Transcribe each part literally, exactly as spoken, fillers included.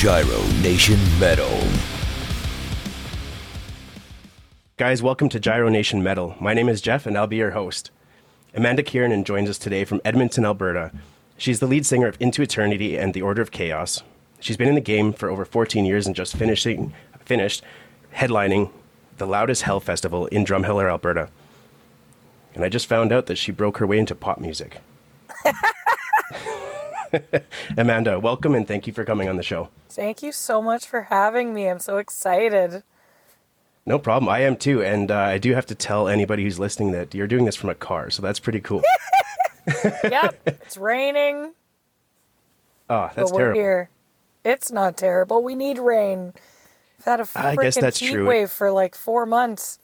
Gyro Nation Metal. Guys, welcome to Gyro Nation Metal. My name is Jeff and I'll be your host. Amanda Kiernan joins us today from Edmonton, Alberta. She's the lead singer of Into Eternity and The Order of Chaos. She's been in the game for over fourteen years and just finishing, finished headlining the Loud as Hell Festival in Drumheller, Alberta. And I just found out that she broke her way into pop music. Amanda, welcome and thank you for coming on the show. Thank you so much for having me. I'm so excited. No problem. I am too. And uh, I do have to tell anybody who's listening that you're doing this from a car, so that's pretty cool. Yep. It's raining. Oh, that's but we're terrible. Here. It's not terrible. We need rain. We've had a freaking heat true. wave for like four months.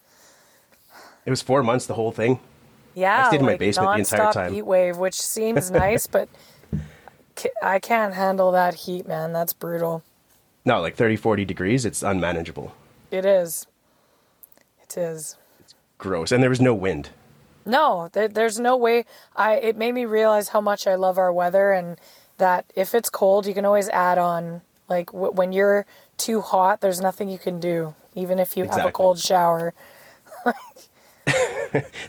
It was four months, the whole thing? Yeah. I stayed in like my basement the entire time. Heat wave, which seems nice, but I can't handle that heat, man. That's brutal. No, like thirty, forty degrees, it's unmanageable. It is. It is. It's gross. And there was no wind. No, there, there's no way. I. It made me realize how much I love our weather and that if it's cold, you can always add on. Like w- when you're too hot, there's nothing you can do, even if you exactly. have a cold shower.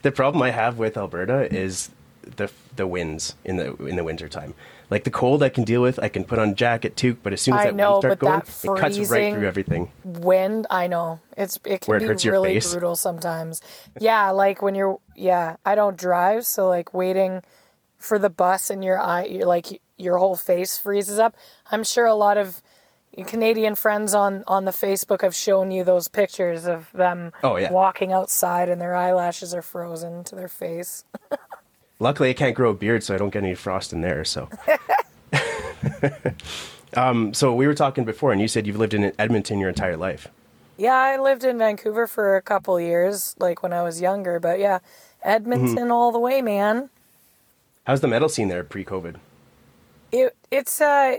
The problem I have with Alberta is the the winds in the in the wintertime. Like the cold I can deal with, I can put on a jacket, toque, but as soon as that wind starts going, it cuts right through everything. Wind, I know. It's it can be really brutal sometimes. Yeah, like when you're yeah, I don't drive, so like waiting for the bus and your eye you're like your whole face freezes up. I'm sure a lot of Canadian friends on, on the Facebook have shown you those pictures of them oh, yeah. walking outside and their eyelashes are frozen to their face. Luckily, I can't grow a beard, so I don't get any frost in there. So, um, so we were talking before, and you said you've lived in Edmonton your entire life. Yeah, I lived in Vancouver for a couple years, like when I was younger. But yeah, Edmonton mm-hmm. all the way, man. How's the metal scene there pre-COVID? It it's uh,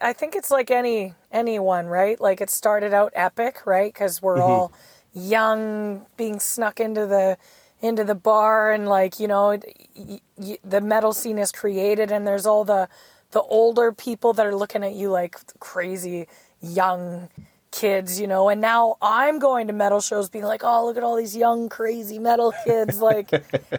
I think it's like any anyone, right? Like it started out epic, right? Because we're mm-hmm. all young, being snuck into the. into the bar and like, you know, y- y- the metal scene is created and there's all the, the older people that are looking at you like crazy young kids, you know, and now I'm going to metal shows being like, oh, look at all these young, crazy metal kids. Like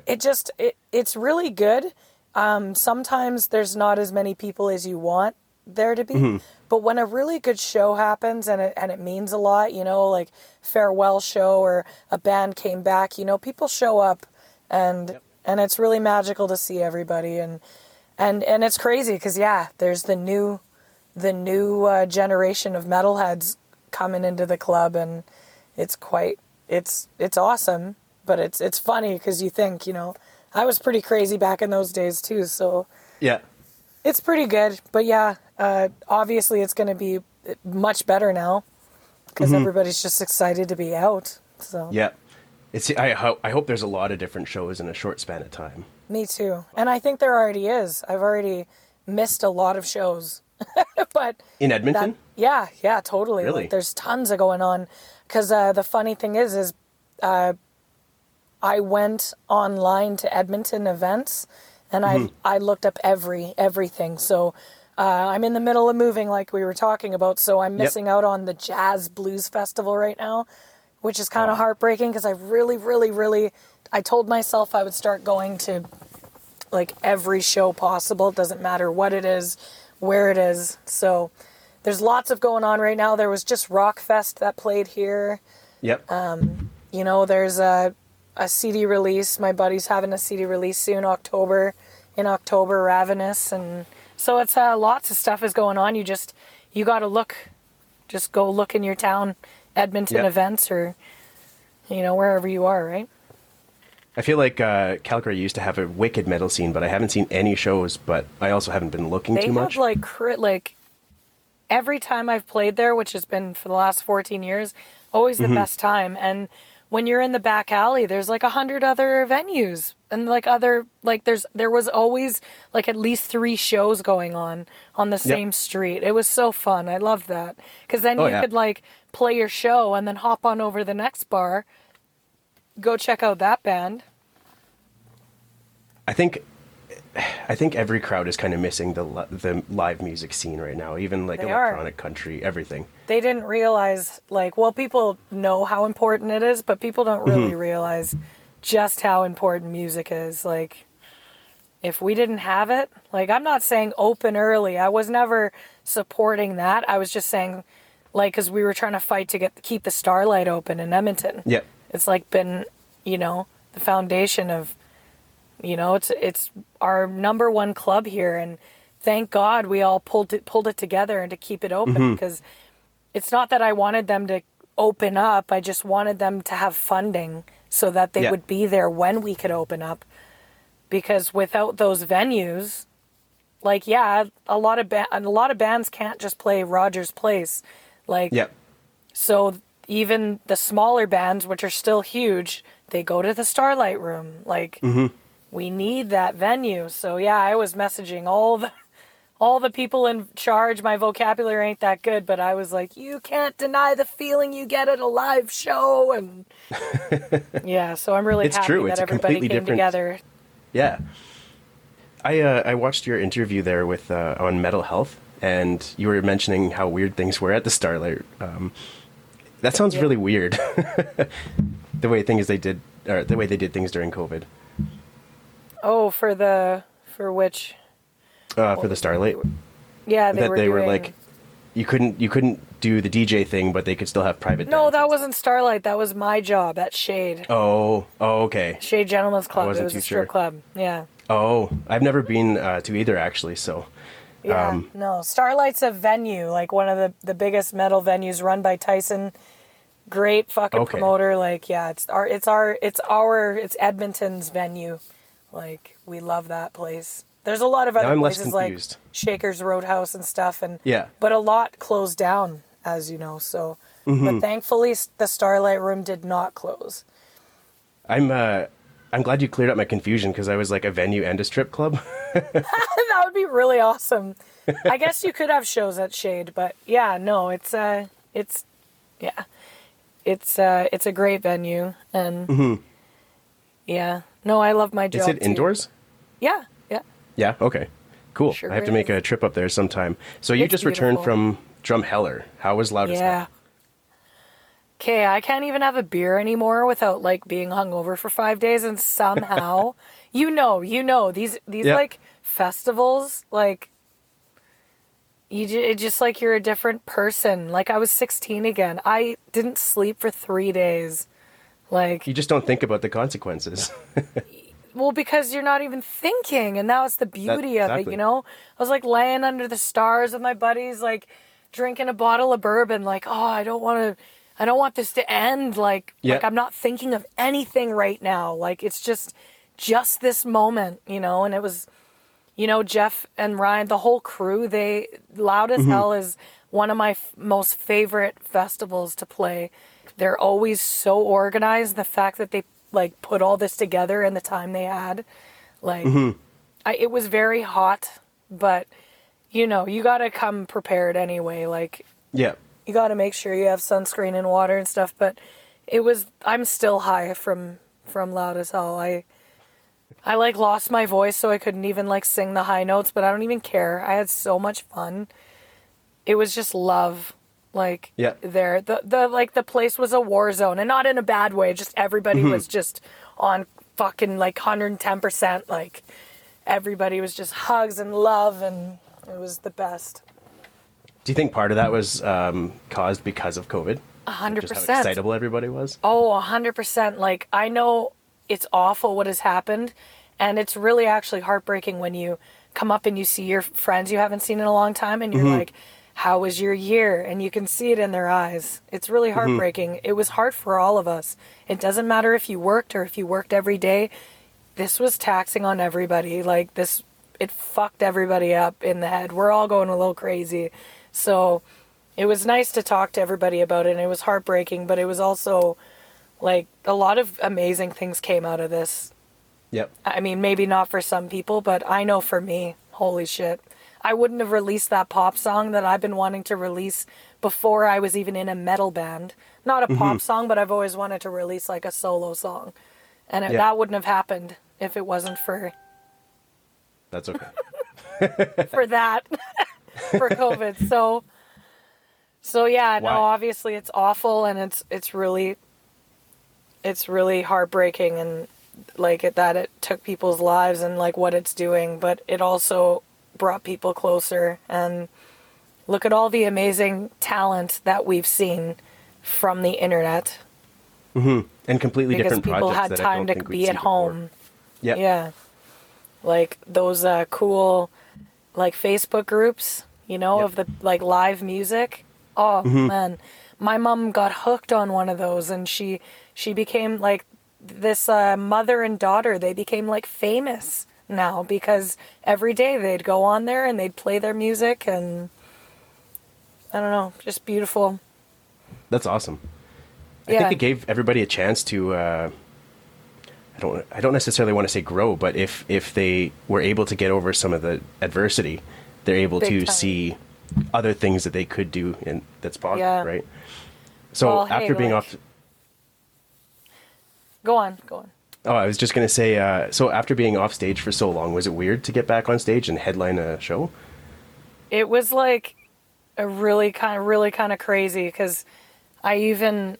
it just, it, it's really good. Um, sometimes there's not as many people as you want there to be, mm-hmm. but when a really good show happens and it, and it means a lot, you know, like farewell show or a band came back, you know, people show up and, yep. and it's really magical to see everybody. And, and, and it's crazy. Cause yeah, there's the new, the new uh, generation of metalheads coming into the club and it's quite, it's, it's awesome, but it's, it's funny cause you think, you know, I was pretty crazy back in those days too. So yeah, it's pretty good, but yeah, uh, obviously it's going to be much better now because mm-hmm. everybody's just excited to be out. So yeah, it's. I hope I hope there's a lot of different shows in a short span of time. Me too, and I think there already is. I've already missed a lot of shows, but in Edmonton, that, yeah, yeah, totally. Really? Like, there's tons of going on because uh, the funny thing is, is uh, I went online to Edmonton events. And I mm-hmm. I looked up every everything. So uh, I'm in the middle of moving like we were talking about. So I'm missing yep. out on the Jazz Blues Festival right now, which is kind of wow. heartbreaking because I really, really, really, I told myself I would start going to like every show possible. It doesn't matter what it is, where it is. So there's lots of going on right now. There was just Rockfest that played here. Yep. Um, you know, there's a... a C D release. My buddy's having a C D release soon, October, in October, Ravenous. And so it's uh, lots of stuff is going on. You just, you got to look, just go look in your town, Edmonton yep. events or, you know, wherever you are, right? I feel like uh, Calgary used to have a wicked metal scene, but I haven't seen any shows, but I also haven't been looking they too much. They have like, like every time I've played there, which has been for the last fourteen years, always the mm-hmm. best time. And when you're in the back alley, there's like a hundred other venues and like other, like there's, there was always like at least three shows going on on the same yep. street. It was so fun. I loved that. Cause then oh, you yeah. could like play your show and then hop on over to the next bar, go check out that band. I think I think every crowd is kind of missing the li- the live music scene right now, even like they electronic are. Country, everything. They didn't realize, like, well, people know how important it is, but people don't really mm-hmm. realize just how important music is. Like, if we didn't have it, like, I'm not saying open early. I was never supporting that. I was just saying, like, because we were trying to fight to get keep the Starlight open in Edmonton. Yeah. It's, like, been, you know, the foundation of... You know, it's it's our number one club here, and thank God we all pulled it pulled it together and to keep it open mm-hmm. because it's not that I wanted them to open up. I just wanted them to have funding so that they yeah. would be there when we could open up. Because without those venues, like yeah, a lot of ba- a lot of bands can't just play Rogers Place, like yeah. So even the smaller bands, which are still huge, they go to the Starlight Room, like. Mm-hmm. We need that venue. So, yeah, I was messaging all the all the people in charge. My vocabulary ain't that good, but I was like, you can't deny the feeling you get at a live show. And yeah, so I'm really it's happy true. That it's everybody came different... together. Yeah. I uh, I watched your interview there with uh, on Metal Health, and you were mentioning how weird things were at the Starlight. Um, that sounds yeah. really weird, the way things they did, or the way they did things during COVID. Oh, for the, for which? Uh, for the Starlight. Yeah, they that were they doing... were like, you couldn't, you couldn't do the D J thing, but they could still have private. No, dances. That wasn't Starlight. That was my job at Shade. Oh, oh, okay. Shade Gentlemen's Club. I wasn't it was too a strip sure. club. Yeah. Oh, I've never been uh, to either actually. So. Yeah. Um, no, Starlight's a venue, like one of the the biggest metal venues, run by Tyson. Great fucking okay. promoter. Like, yeah, it's our, it's our, it's our, it's Edmonton's venue. Like, we love that place. There's a lot of other places like Shaker's Roadhouse and stuff, and yeah. but a lot closed down, as you know. So, mm-hmm. but thankfully, the Starlight Room did not close. I'm uh, I'm glad you cleared up my confusion because I was like a venue and a strip club. That would be really awesome. I guess you could have shows at Shade, but yeah, no, it's uh, it's yeah, it's uh, it's a great venue, and mm-hmm. yeah. No, I love my job. Is it indoors? Too. Yeah, yeah. Yeah, okay. Cool. Sure I have to make is. a trip up there sometime. So it's you just beautiful. returned from Drumheller. How was Loud yeah. as Hell? Okay, I can't even have a beer anymore without like being hungover for five days and somehow you know, you know, these these yep. like festivals, like you it's just like you're a different person. Like I was sixteen again. I didn't sleep for three days. Like you just don't think about the consequences. Well, because you're not even thinking, and that was the beauty that, exactly. of it, you know? I was like laying under the stars with my buddies, like drinking a bottle of bourbon, like, oh, I don't want to, I don't want this to end. Like, yep. like I'm not thinking of anything right now. Like it's just, just this moment, you know? And it was, you know, Jeff and Ryan, the whole crew, they, Loud as mm-hmm. Hell is one of my f- most favorite festivals to play. They're always so organized. The fact that they like put all this together in the time they had, like mm-hmm. I, it was very hot, but you know, you got to come prepared anyway. Like, yeah, you got to make sure you have sunscreen and water and stuff, but it was, I'm still high from, from Loud as Hell. I, I like lost my voice, so I couldn't even like sing the high notes, but I don't even care. I had so much fun. It was just love. Like yeah. there, the the like the place was a war zone, and not in a bad way. Just everybody mm-hmm. was just on fucking like one hundred ten percent. Like everybody was just hugs and love, and it was the best. Do you think part of that was um, caused because of COVID? A hundred percent. Just how excitable everybody was. Oh, a hundred percent. Like I know it's awful what has happened, and it's really actually heartbreaking when you come up and you see your friends you haven't seen in a long time, and you're mm-hmm. like. How was your year? And you can see it in their eyes. It's really heartbreaking. Mm-hmm. It was hard for all of us. It doesn't matter if you worked or if you worked every day. This was taxing on everybody. Like this, it fucked everybody up in the head. We're all going a little crazy. So it was nice to talk to everybody about it. And it was heartbreaking, but it was also like a lot of amazing things came out of this. Yep. I mean, maybe not for some people, but I know for me, holy shit. I wouldn't have released that pop song that I've been wanting to release before I was even in a metal band. Not a mm-hmm. pop song, but I've always wanted to release like a solo song. And yeah. that wouldn't have happened if it wasn't for That's okay. For that. For COVID. So, so yeah, wow. No, obviously it's awful, and it's, it's really, it's really heartbreaking, and like it, that it took people's lives and like what it's doing, but it also brought people closer, and look at all the amazing talent that we've seen from the internet. Mm-hmm. And completely because different projects. Because people had time to be at home. Yeah. Yeah. Like those uh, cool, like Facebook groups, you know, yep. of the like live music. Oh mm-hmm. man, my mom got hooked on one of those, and she she became like this uh, mother and daughter. They became like famous now because every day they'd go on there and they'd play their music, and I don't know, just beautiful. That's awesome. I yeah. think it gave everybody a chance to. Uh... I don't, I don't necessarily want to say grow, but if, if they were able to get over some of the adversity, they're able Big to time. see other things that they could do, and that's possible, yeah. right? So well, after hey, being like... off... Go on, go on. Oh, I was just going to say, uh, so after being off stage for so long, was it weird to get back on stage and headline a show? It was like a really kind of, really kind of crazy, because I even...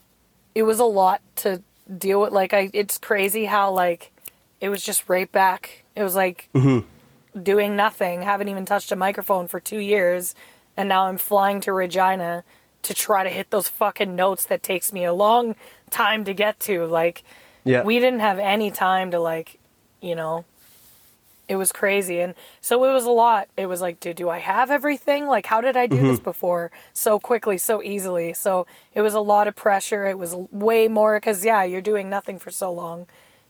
It was a lot to... deal with, like I it's crazy how like it was just right back. It was like mm-hmm. doing nothing, haven't even touched a microphone for two years, and now I'm flying to Regina to try to hit those fucking notes that takes me a long time to get to. Like yeah. we didn't have any time to, like, you know, it was crazy. And so it was a lot. It was like, dude, do I have everything? Like, how did I do mm-hmm. this before so quickly, so easily? So it was a lot of pressure. It was way more because, yeah, you're doing nothing for so long.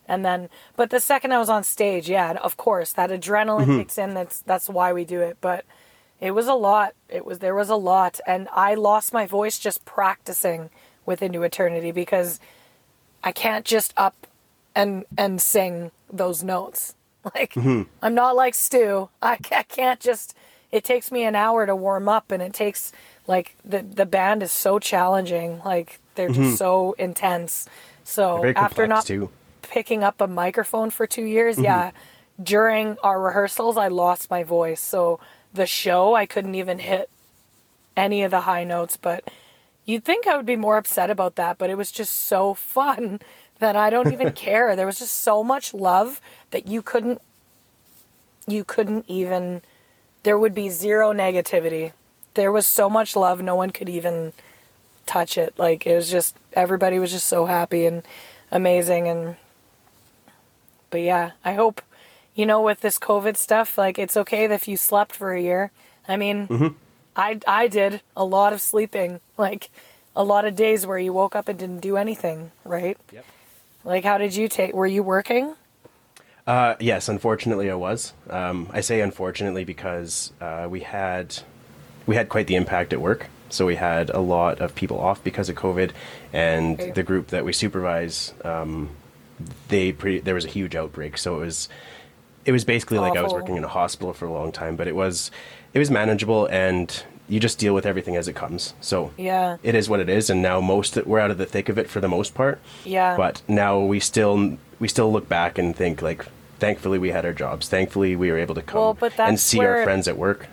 And then, but the second I was on stage, yeah, of course, that adrenaline mm-hmm. kicks in. That's, that's why we do it. But it was a lot. It was, there was a lot. And I lost my voice just practicing with Into Eternity, because I can't just up and, and sing those notes. Like, mm-hmm. I'm not like Stu. I, I can't just, it takes me an hour to warm up, and it takes, like, the the band is so challenging. Like, they're mm-hmm. just so intense. So after not too. picking up a microphone for two years, mm-hmm. yeah, during our rehearsals, I lost my voice. So the show, I couldn't even hit any of the high notes. But you'd think I would be more upset about that, but it was just so fun that I don't even care. There was just so much love that you couldn't, you couldn't even, there would be zero negativity. There was so much love, no one could even touch it. Like, it was just, everybody was just so happy and amazing. And, but yeah, I hope, you know, with this COVID stuff, like, it's okay if you slept for a year. I mean, mm-hmm. I, I did a lot of sleeping, like a lot of days where you woke up and didn't do anything, right? Yep. Like, how did you take... Were you working? Uh, yes, unfortunately, I was. Um, I say unfortunately because uh, we had we had quite the impact at work. So we had a lot of people off because of COVID, and okay. the group that we supervise, um, they pre- there was a huge outbreak. So it was it was basically awful. Like I was working in a hospital for a long time, but it was it was manageable, and you just deal with everything as it comes. So yeah. it is what it is. And now most, we're out of the thick of it for the most part. Yeah. But now we still, we still look back and think, like, thankfully we had our jobs. Thankfully we were able to come well, but that's and see where, our friends at work.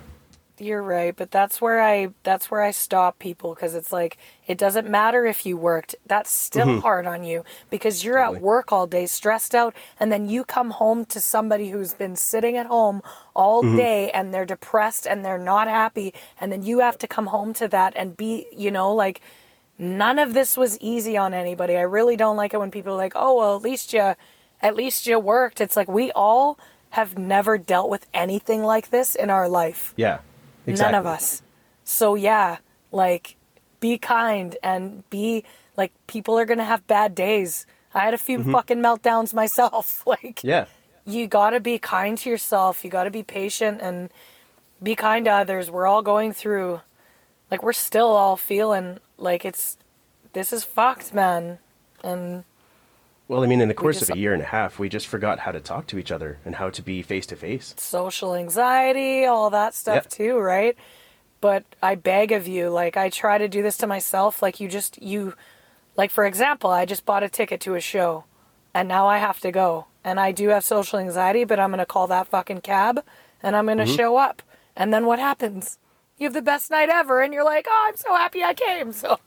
You're right. But that's where I, that's where I stop people. 'Cause it's like, it doesn't matter if you worked, that's still mm-hmm. hard on you, because you're totally. at work all day stressed out. And then you come home to somebody who's been sitting at home all mm-hmm. day, and they're depressed and they're not happy. And then you have to come home to that and be, you know, like, none of this was easy on anybody. I really don't like it when people are like, oh, well, at least you, at least you worked. It's like, we all have never dealt with anything like this in our life. Yeah. Exactly. None of us. So yeah, like, be kind and be like, people are going to have bad days. I had a few mm-hmm. fucking meltdowns myself. Like, yeah, you got to be kind to yourself. You got to be patient and be kind to others. We're all going through, like, we're still all feeling like it's, this is fucked, man. And well, I mean, in the course just, of a year and a half, we just forgot how to talk to each other and how to be face-to-face. Social anxiety, all that stuff yep. too, right? But I beg of you, like, I try to do this to myself. Like, you just, you, like, for example, I just bought a ticket to a show. and now I have to go. And I do have social anxiety, but I'm going to call that fucking cab, and I'm going to mm-hmm. show up. And then what happens? You have the best night ever, and you're like, oh, I'm so happy I came. So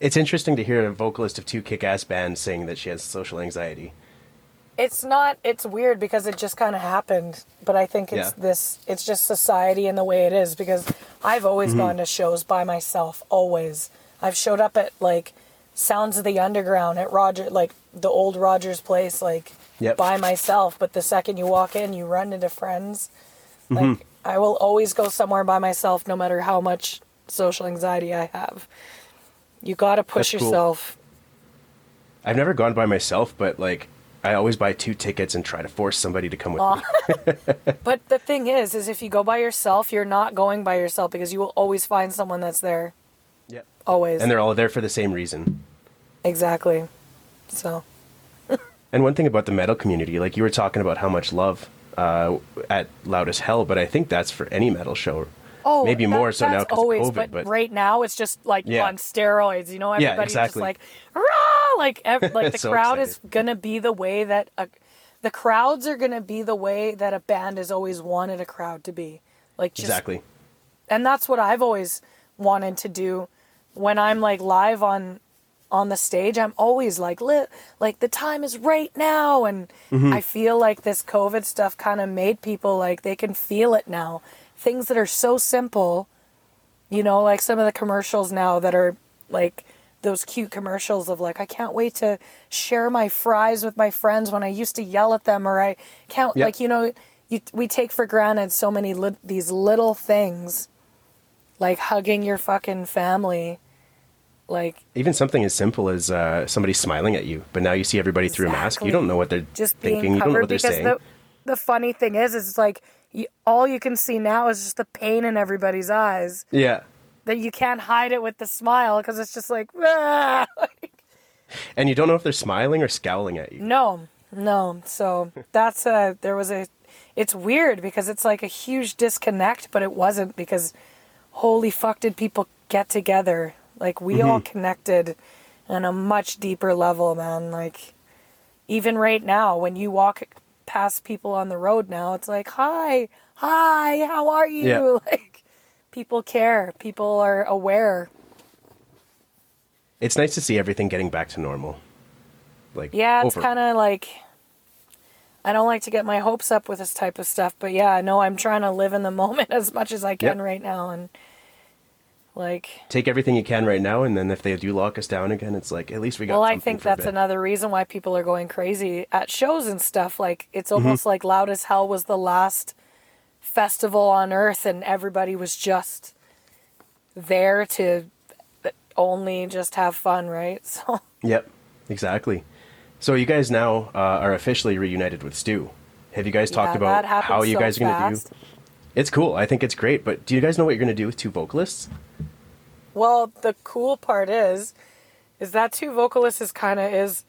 it's interesting to hear a vocalist of two kick-ass bands saying that she has social anxiety. It's not, it's weird because it just kind of happened. But I think it's yeah. this, it's just society and the way it is, because I've always mm-hmm. gone to shows by myself, always. I've showed up at, like, Sounds of the Underground at Roger, like, the old Rogers Place, like, yep. by myself. But the second you walk in, you run into friends. Like, mm-hmm. I will always go somewhere by myself, no matter how much social anxiety I have. You got to push That's yourself. Cool. I've never gone by myself, but, like, I always buy two tickets and try to force somebody to come with uh, me. But the thing is, is if you go by yourself, you're not going by yourself, because you will always find someone that's there. Yep. Always. And they're all there for the same reason. Exactly. So. And one thing about the metal community, like you were talking about how much love uh, at Loud as Hell, but I think that's for any metal show. Oh, maybe that, more so now because of COVID. But, but right now it's just like yeah. on steroids. You know, everybody's yeah, exactly. just like, rah! Like, ev- like the so crowd excited. Is gonna be the way that a, the crowds are gonna be the way that a band has always wanted a crowd to be. Like just, exactly. And that's what I've always wanted to do. When I'm like live on on the stage, I'm always like, lit, like the time is right now, and mm-hmm. I feel like this COVID stuff kind of made people like they can feel it now. Things that are so simple, you know, like some of the commercials now that are like those cute commercials of like, I can't wait to share my fries with my friends when I used to yell at them, or I can't yep. like, you know, you, we take for granted so many li- these little things like hugging your fucking family. Like even something as simple as uh, somebody smiling at you, but now you see everybody exactly. through a mask. You don't know what they're just being thinking. You don't know what they're saying. The, the funny thing is, is it's like, You, all you can see now is just the pain in everybody's eyes. Yeah. That you can't hide it with the smile because it's just like, ah! And you don't know if they're smiling or scowling at you. No, no. So that's a, there was a, it's weird because it's like a huge disconnect, but it wasn't, because holy fuck did people get together. Like we mm-hmm. all connected on a much deeper level, man. Like even right now when you walk past people on the road now, it's like hi hi how are you yeah. like people care, people are aware. It's nice to see everything getting back to normal. Like yeah it's kind of like, I don't like to get my hopes up with this type of stuff, but yeah I know I'm trying to live in the moment as much as I can yep. right now, and like take everything you can right now, and then if they do lock us down again, it's like at least we got well, something. Well, I think that's another reason why people are going crazy at shows and stuff. Like it's almost mm-hmm. like Loud as Hell was the last festival on earth, and everybody was just there to only just have fun, right? So yep, exactly. So you guys now uh, are officially reunited with Stu. Have you guys talked yeah, about how you so guys are going to do? It's cool. I think it's great. But do you guys know what you're going to do with two vocalists? Well, the cool part is, is that two vocalists is kind of is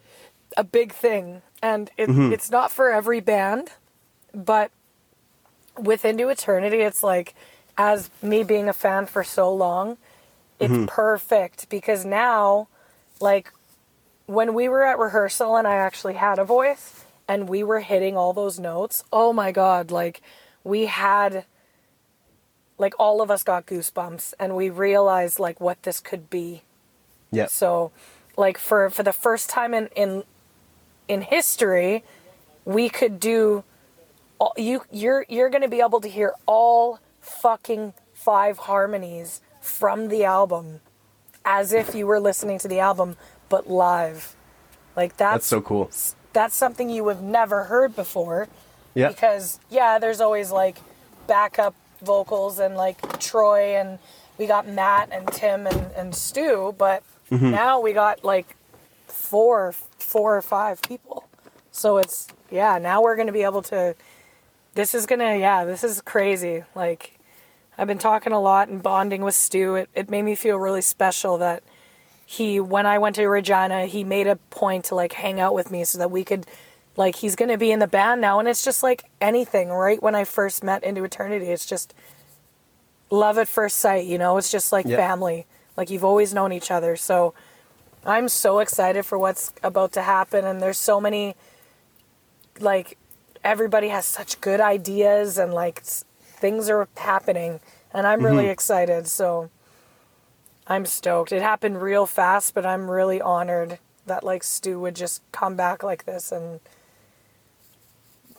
a big thing. And it, mm-hmm. it's not for every band. But with Into Eternity, it's like, as me being a fan for so long, it's mm-hmm. perfect. Because now, like, when we were at rehearsal and I actually had a voice and we were hitting all those notes, oh my God, like, we had... like all of us got goosebumps and we realized like what this could be. Yeah. So like for, for the first time in, in, in history, we could do all, you, you're, you're going to be able to hear all fucking five harmonies from the album as if you were listening to the album, but live. Like that's, that's so cool. That's something you have never heard before. Yeah. Because yeah, there's always like backup vocals and like Troy, and we got Matt and Tim and, and Stu, but mm-hmm. now we got like four four or five people, so it's yeah now we're going to be able to this is gonna yeah this is crazy. Like I've been talking a lot and bonding with Stu. It, it made me feel really special that he, when I went to Regina, he made a point to like hang out with me so that we could like, he's going to be in the band now, and it's just like anything, right? When I first met Into Eternity, it's just love at first sight, you know? It's just like yep. family. Like, you've always known each other. So I'm so excited for what's about to happen, and there's so many, like, everybody has such good ideas, and, like, things are happening, and I'm really mm-hmm. excited, so I'm stoked. It happened real fast, but I'm really honored that, like, Stu would just come back like this and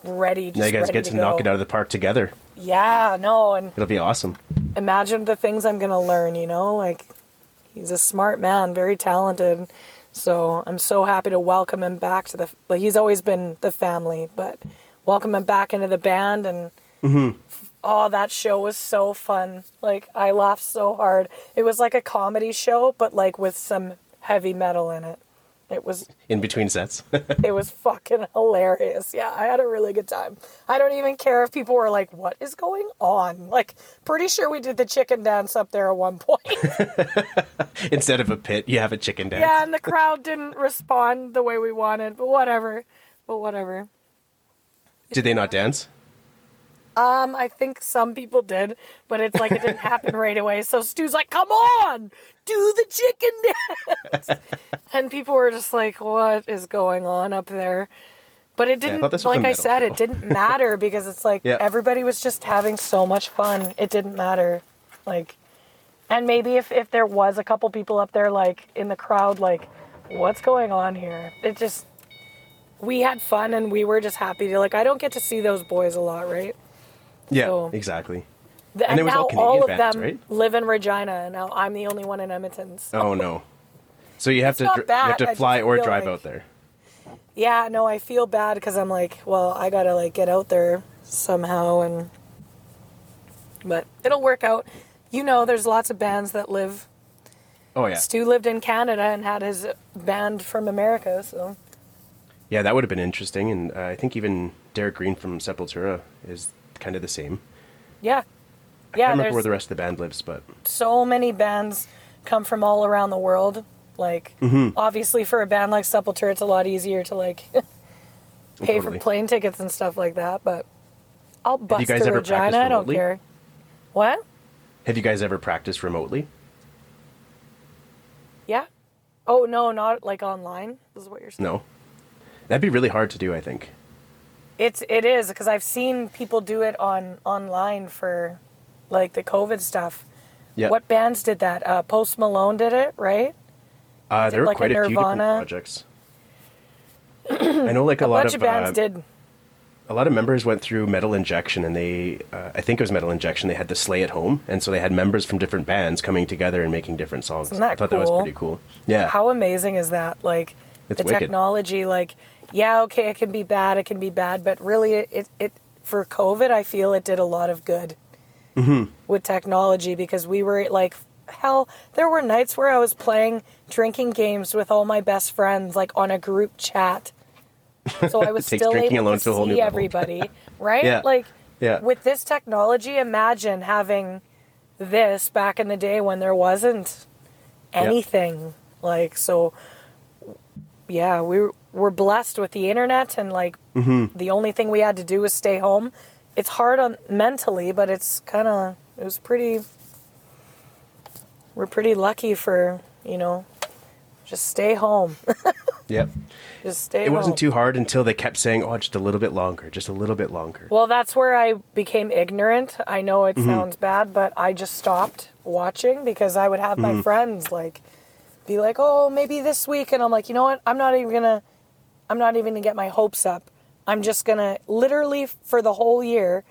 ready, just now you guys ready get to, to knock it out of the park together. Yeah, no, and it'll be awesome. Imagine the things I'm going to learn, you know, like... He's a smart man, very talented. So I'm so happy to welcome him back to the... Like, he's always been the family, but welcome him back into the band. And mm-hmm. oh, that show was so fun. Like, I laughed so hard. It was like a comedy show, but, like, with some heavy metal in it. It was... In between sets. It was fucking hilarious. Yeah, I had a really good time. I don't even care if people were like, what is going on? Like, pretty sure we did the chicken dance up there at one point. Instead of a pit, you have a chicken dance. Yeah, and the crowd didn't respond the way we wanted, but whatever. But whatever. Did they not dance? Um, I think some people did, but it's like it didn't happen right away. So Stu's like, come on, do the chicken dance. And people were just like, what is going on up there? But it didn't, yeah, I like I said, it didn't matter because it's like yeah. everybody was just having so much fun. It didn't matter. Like, and maybe if, if there was a couple people up there, like in the crowd, like what's going on here? It just, we had fun and we were just happy to like, I don't get to see those boys a lot. Right. Yeah, so, exactly. The, and, and there was now all, Canadian all of bands, them right? live in Regina, and now I'm the only one in Edmonton. So. Oh no! So you have to dr- you have to fly or drive like, out there. Yeah, no, I feel bad because I'm like, well, I gotta like get out there somehow, and but it'll work out. You know, there's lots of bands that live. Oh yeah. Stu lived in Canada and had his band from America, so. Yeah, that would have been interesting, and uh, I think even Derek Green from Sepultura is. Kind of the same. Yeah. Yeah. I can't remember where the rest of the band lives, but so many bands come from all around the world. Like mm-hmm. obviously for a band like Sepultura it's a lot easier to like pay totally. for plane tickets and stuff like that, but I'll bust to Regina, I don't care. What? Have you guys ever practiced remotely? Yeah. Oh no, not like online, is what you're saying. No. That'd be really hard to do, I think. It's it is because I've seen people do it on online for, like the COVID stuff. Yeah. What bands did that? Uh, Post Malone did it, right? Uh, there were like quite a, a few different projects. I know, like a, a lot bunch of, of bands uh, did. A lot of members went through Metal Injection, and they, uh, I think it was Metal Injection. They had the Slay at Home, and so they had members from different bands coming together and making different songs. Isn't that I thought cool? That was pretty cool. Yeah. How amazing is that? Like it's the wicked. Technology, like. Yeah, okay, it can be bad, it can be bad, but really, it, it for COVID, I feel it did a lot of good mm-hmm. with technology because we were like, hell, there were nights where I was playing drinking games with all my best friends, like on a group chat. So I was still able to, to see everybody, right? Yeah. Like, yeah. With this technology, imagine having this back in the day when there wasn't anything. Yeah. Like, so, yeah, we were... We're blessed with the internet and like mm-hmm. the only thing we had to do was stay home. It's hard on mentally, but it's kind of, it was pretty, we're pretty lucky for, you know, just stay home. Yep. Just stay it home. It wasn't too hard until they kept saying, oh, just a little bit longer, just a little bit longer. Well, that's where I became ignorant. I know it mm-hmm. sounds bad, but I just stopped watching because I would have mm-hmm. my friends like be like, oh, maybe this week. And I'm like, you know what? I'm not even going to. I'm not even going to get my hopes up. I'm just going to literally for the whole year,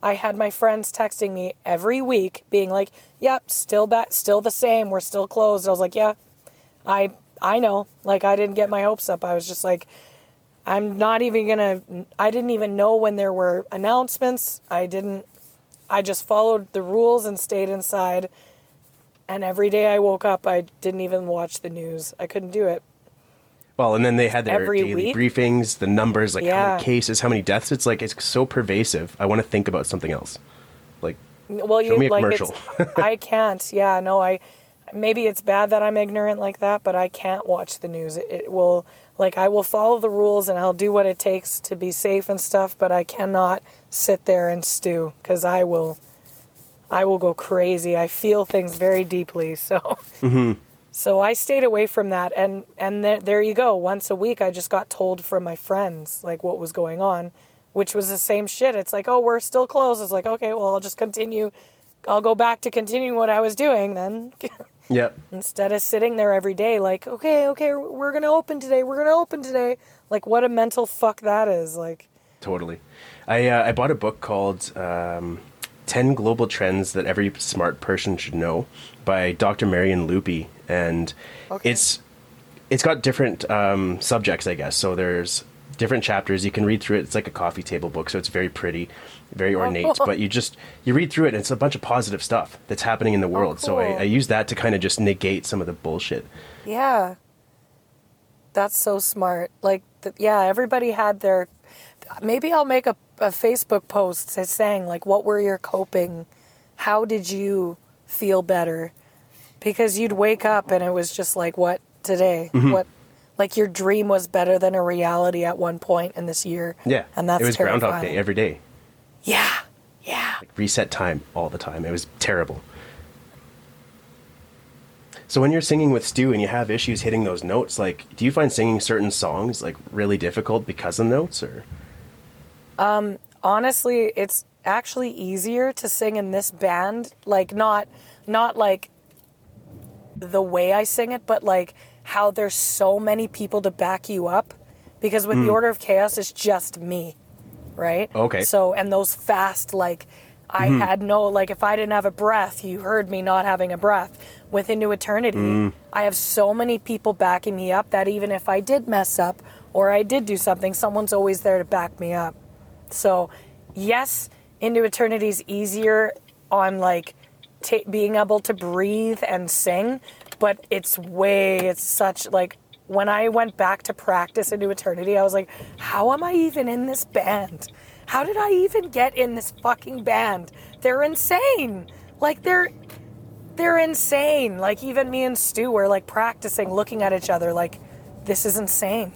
I had my friends texting me every week being like, yep, still back, still the same. We're still closed. I was like, yeah, I, I know. Like I didn't get my hopes up. I was just like, I'm not even going to, I didn't even know when there were announcements. I didn't, I just followed the rules and stayed inside. And every day I woke up, I didn't even watch the news. I couldn't do it. Well, and then they had their Every daily week? briefings, the numbers, like yeah. how many cases, how many deaths. It's like, it's so pervasive. I want to think about something else. Like, well, show you, me a like commercial. I can't. Yeah, no, I, maybe it's bad that I'm ignorant like that, but I can't watch the news. It, it will, like, I will follow the rules and I'll do what it takes to be safe and stuff, but I cannot sit there and stew because I will, I will go crazy. I feel things very deeply. So, mm-hmm. So I stayed away from that, and, and th- there you go. Once a week, I just got told from my friends, like, what was going on, which was the same shit. It's like, oh, we're still closed. It's like, okay, well, I'll just continue. I'll go back to continuing what I was doing then. Yeah. Instead of sitting there every day like, okay, okay, we're going to open today. We're going to open today. Like, what a mental fuck that is. Like. Totally. I uh, I bought a book called um, ten Global Trends That Every Smart Person Should Know by Doctor Marion Lupi. And okay. it's it's got different um, subjects, I guess. So there's different chapters. You can read through it. It's like a coffee table book, so it's very pretty, very ornate. Oh, cool. But you just you read through it, and it's a bunch of positive stuff that's happening in the world. Oh, cool. So I, I use that to kind of just negate some of the bullshit. Yeah, that's so smart. Like, the, yeah, everybody had their. Maybe I'll make a, a Facebook post that's saying like, "What were your coping? How did you feel better?" Because you'd wake up and it was just like, what today? Mm-hmm. What, like your dream was better than a reality at one point in this year. Yeah, and that's it was terrifying. Groundhog Day every day. Yeah, yeah. Like reset time all the time. It was terrible. So when you're singing with Stu and you have issues hitting those notes, like, do you find singing certain songs like really difficult because of notes, or? Um, honestly, it's actually easier to sing in this band. Like not, not like. the way I sing it, but like how there's so many people to back you up, because with mm. The Order of Chaos, it's just me, right? Okay. So, and those fast, like I mm. had no, like if I didn't have a breath, you heard me not having a breath. With Into Eternity, mm. I have so many people backing me up that even if I did mess up or I did do something, someone's always there to back me up. So yes, Into Eternity is easier on like T- being able to breathe and sing, but it's way, it's such like when I went back to practice Into Eternity, I was like, how am I even in this band? How did I even get in this fucking band? They're insane. Like they're, they're insane. Like even me and Stu were like practicing, looking at each other like, this is insane.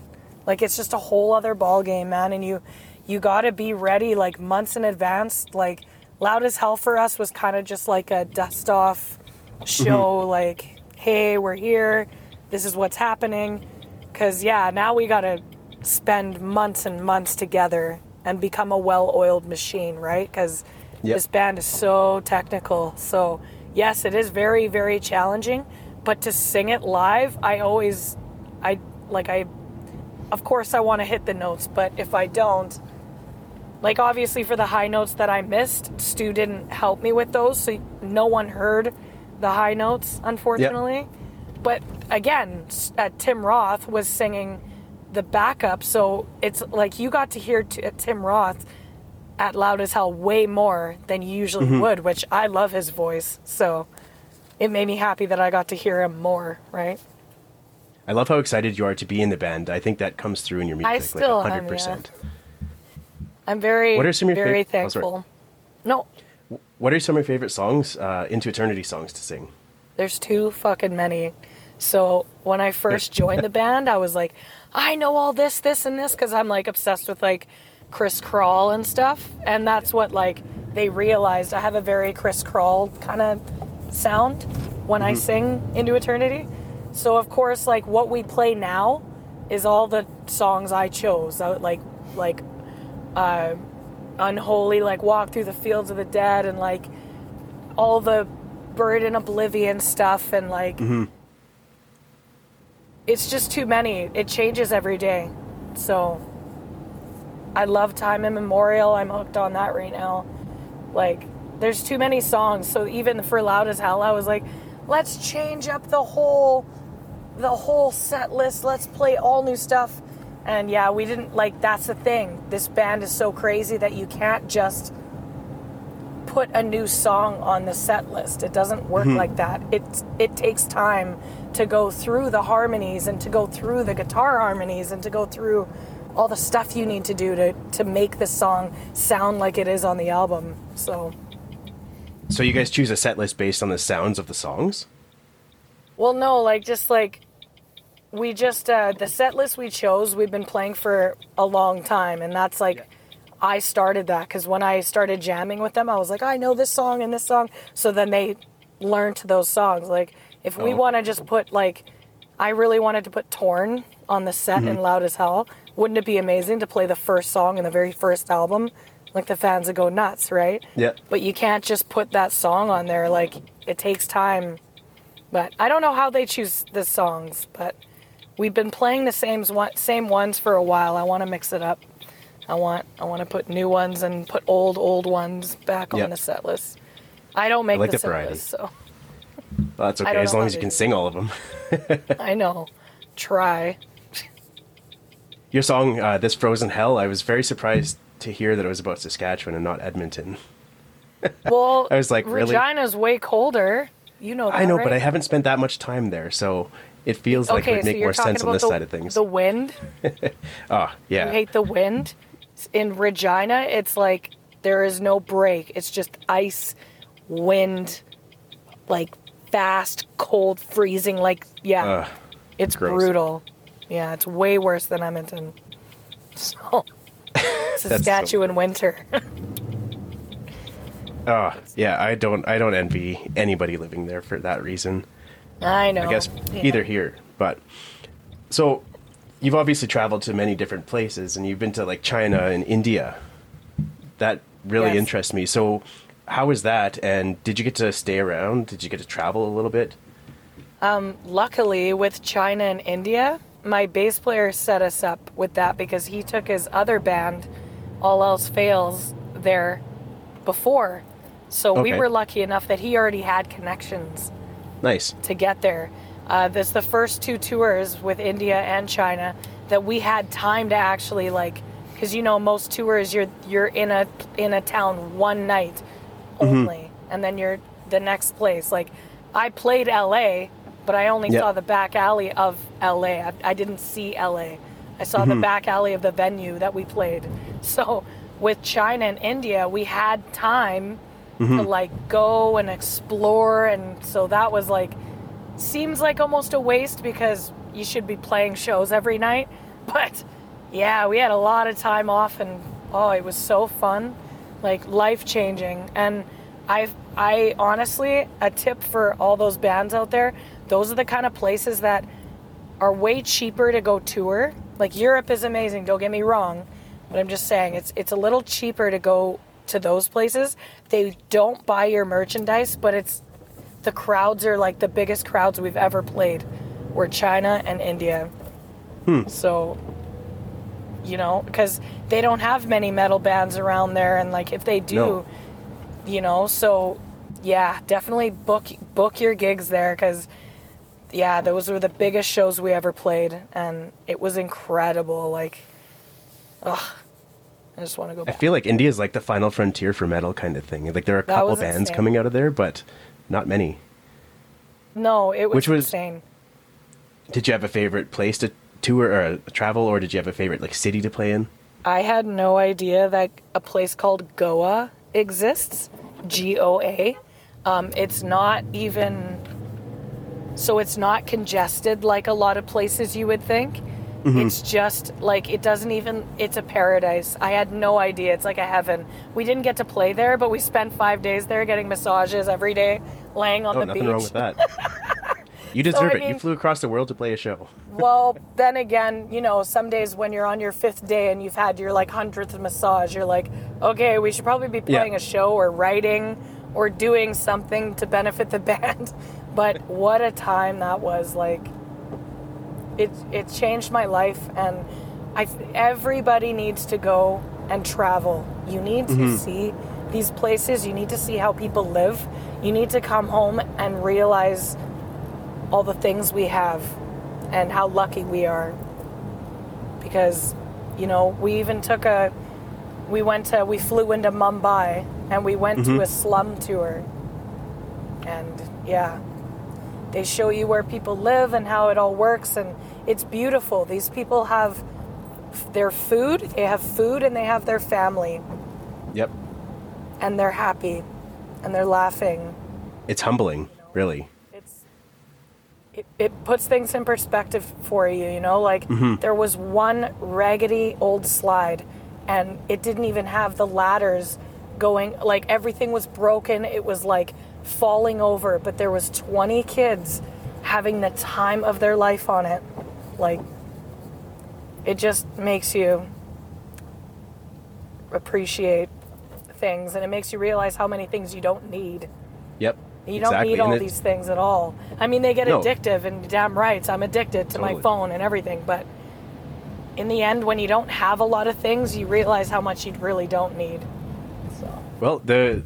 Like it's just a whole other ball game, man. And you, you gotta be ready like months in advance. Like Loud as Hell for us was kind of just like a dust-off show, mm-hmm. like, hey, we're here, this is what's happening. Because, yeah, now we got to spend months and months together and become a well-oiled machine, right? Because yep. this band is so technical. So, yes, it is very, very challenging. But to sing it live, I always, I like, I, of course I want to hit the notes, but if I don't, like, obviously, for the high notes that I missed, Stu didn't help me with those, so no one heard the high notes, unfortunately. Yep. But, again, uh, Tim Roth was singing the backup, so it's like you got to hear t- Tim Roth at Loud as Hell way more than you usually mm-hmm. would, which I love his voice, so it made me happy that I got to hear him more, right? I love how excited you are to be in the band. I think that comes through in your music, I still like one hundred percent. Am, yeah. I'm very, what are some of your very fav- thankful. Oh, no. What are some of your favorite songs, uh, Into Eternity songs to sing? There's too fucking many. So when I first joined the band, I was like, I know all this, this, and this, because I'm like obsessed with like Chris Crawl and stuff. And that's what like they realized. I have a very Chris Crawl kind of sound when mm-hmm. I sing Into Eternity. So of course, like what we play now is all the songs I chose. I would, like, like. Uh, unholy, like Walk Through the Fields of the Dead, and like all the Bird in Oblivion stuff, and like mm-hmm. it's just too many. It changes every day. So I love Time Immemorial. I'm hooked on that right now. Like there's too many songs. So even for Loud as Hell, I was like, let's change up the whole the whole set list. Let's play all new stuff. And yeah, we didn't, like, that's the thing. This band is so crazy that you can't just put a new song on the set list. It doesn't work mm-hmm. like that. It, it takes time to go through the harmonies and to go through the guitar harmonies and to go through all the stuff you need to do to, to make the song sound like it is on the album. So, So you guys choose a set list based on the sounds of the songs? Well, no, like, just like... We just, uh, the set list we chose, we've been playing for a long time. And that's like, yeah. I started that because when I started jamming with them, I was like, I know this song and this song. So then they learned those songs. Like, If we oh. want to just put, like, I really wanted to put Torn on the set mm-hmm. in Loud as Hell. Wouldn't it be amazing to play the first song in the very first album? Like, the fans would go nuts, right? Yeah. But you can't just put that song on there. Like, it takes time. But I don't know how they choose the songs, but we've been playing the same same ones for a while. I want to mix it up. I want I want to put new ones and put old, old ones back yep. on the set list. I don't make I like the, the set variety. list, so... Well, that's okay, as long as you can do. sing all of them. I know. Try. Your song, uh, This Frozen Hell, I was very surprised to hear that it was about Saskatchewan and not Edmonton. Well, I was like, really? Regina's way colder. You know that, I know, right? But I haven't spent that much time there, so it feels like okay, it would make so more sense on this the, side of things. The wind? Oh, yeah. You hate the wind? In Regina, it's like there is no break. It's just ice, wind, like... fast, cold, freezing, like, yeah, uh, it's gross. brutal. Yeah, it's way worse than Edmonton. So, Saskatchewan so... winter. uh, yeah, I don't I don't envy anybody living there for that reason. I know. I guess yeah. either here, but... So, you've obviously traveled to many different places, and you've been to, like, China and India. That really yes. interests me. So... How was that? And did you get to stay around? Did you get to travel a little bit? Um, luckily, with China and India, my bass player set us up with that because he took his other band, All Else Fails, there before. So okay. we were lucky enough that he already had connections. Nice. To get there. Uh, this the first two tours with India and China that we had time to actually, like, because, you know, most tours you're you're in a in a town one night. Only mm-hmm. and then you're the next place. Like, I played L A, but I only yep. saw the back alley of L A. I, I didn't see L A. I saw mm-hmm. the back alley of the venue that we played. So with China and India, we had time mm-hmm. to like go and explore, and so that was like seems like almost a waste because you should be playing shows every night. But yeah, we had a lot of time off, and oh, it was so fun. Like, life-changing. And I I honestly, a tip for all those bands out there, those are the kind of places that are way cheaper to go tour. Like, Europe is amazing, don't get me wrong, but I'm just saying, it's it's a little cheaper to go to those places. They don't buy your merchandise, but it's the crowds are, like, the biggest crowds we've ever played were China and India. Hmm. So... You know, because they don't have many metal bands around there, and like if they do, no. you know, so yeah, definitely book book your gigs there, because yeah, those were the biggest shows we ever played, and it was incredible. Like, ugh, I just want to go back. I feel like India is like the final frontier for metal kind of thing. Like there are a couple bands insane. coming out of there, but not many. No, it was, Which was insane. Did you have a favorite place to? tour or uh, travel, or did you have a favorite like city to play in? I had no idea that a place called Goa exists. G O A. Um, it's not even... So it's not congested like a lot of places you would think. Mm-hmm. It's just like it doesn't even... It's a paradise. I had no idea. It's like a heaven. We didn't get to play there, but we spent five days there getting massages every day, laying on oh, the nothing beach. Nothing wrong with that. You deserve so, I mean, it. You flew across the world to play a show. Well, then again, you know, some days when you're on your fifth day and you've had your, like, hundredth massage, you're like, okay, we should probably be playing yeah. a show or writing or doing something to benefit the band. But what a time that was. Like, it, it changed my life. And I, everybody needs to go and travel. You need mm-hmm. to see these places. You need to see how people live. You need to come home and realize... all the things we have and how lucky we are, because you know we even took a we went to we flew into Mumbai and we went mm-hmm. to a slum tour, and yeah they show you where people live and how it all works, and it's beautiful. These people have their food, they have food and they have their family, yep and they're happy and they're laughing. It's humbling, really. It, it puts things in perspective for you, you know, like mm-hmm. there was one raggedy old slide and it didn't even have the ladders going, like everything was broken. It was like falling over, but there was twenty kids having the time of their life on it. Like, it just makes you appreciate things, and it makes you realize how many things you don't need. Yep. You exactly. don't need all these things at all. I mean, they get no. addictive, and damn right, I'm addicted to totally. my phone and everything, but in the end, when you don't have a lot of things, you realize how much you really don't need. So. Well, the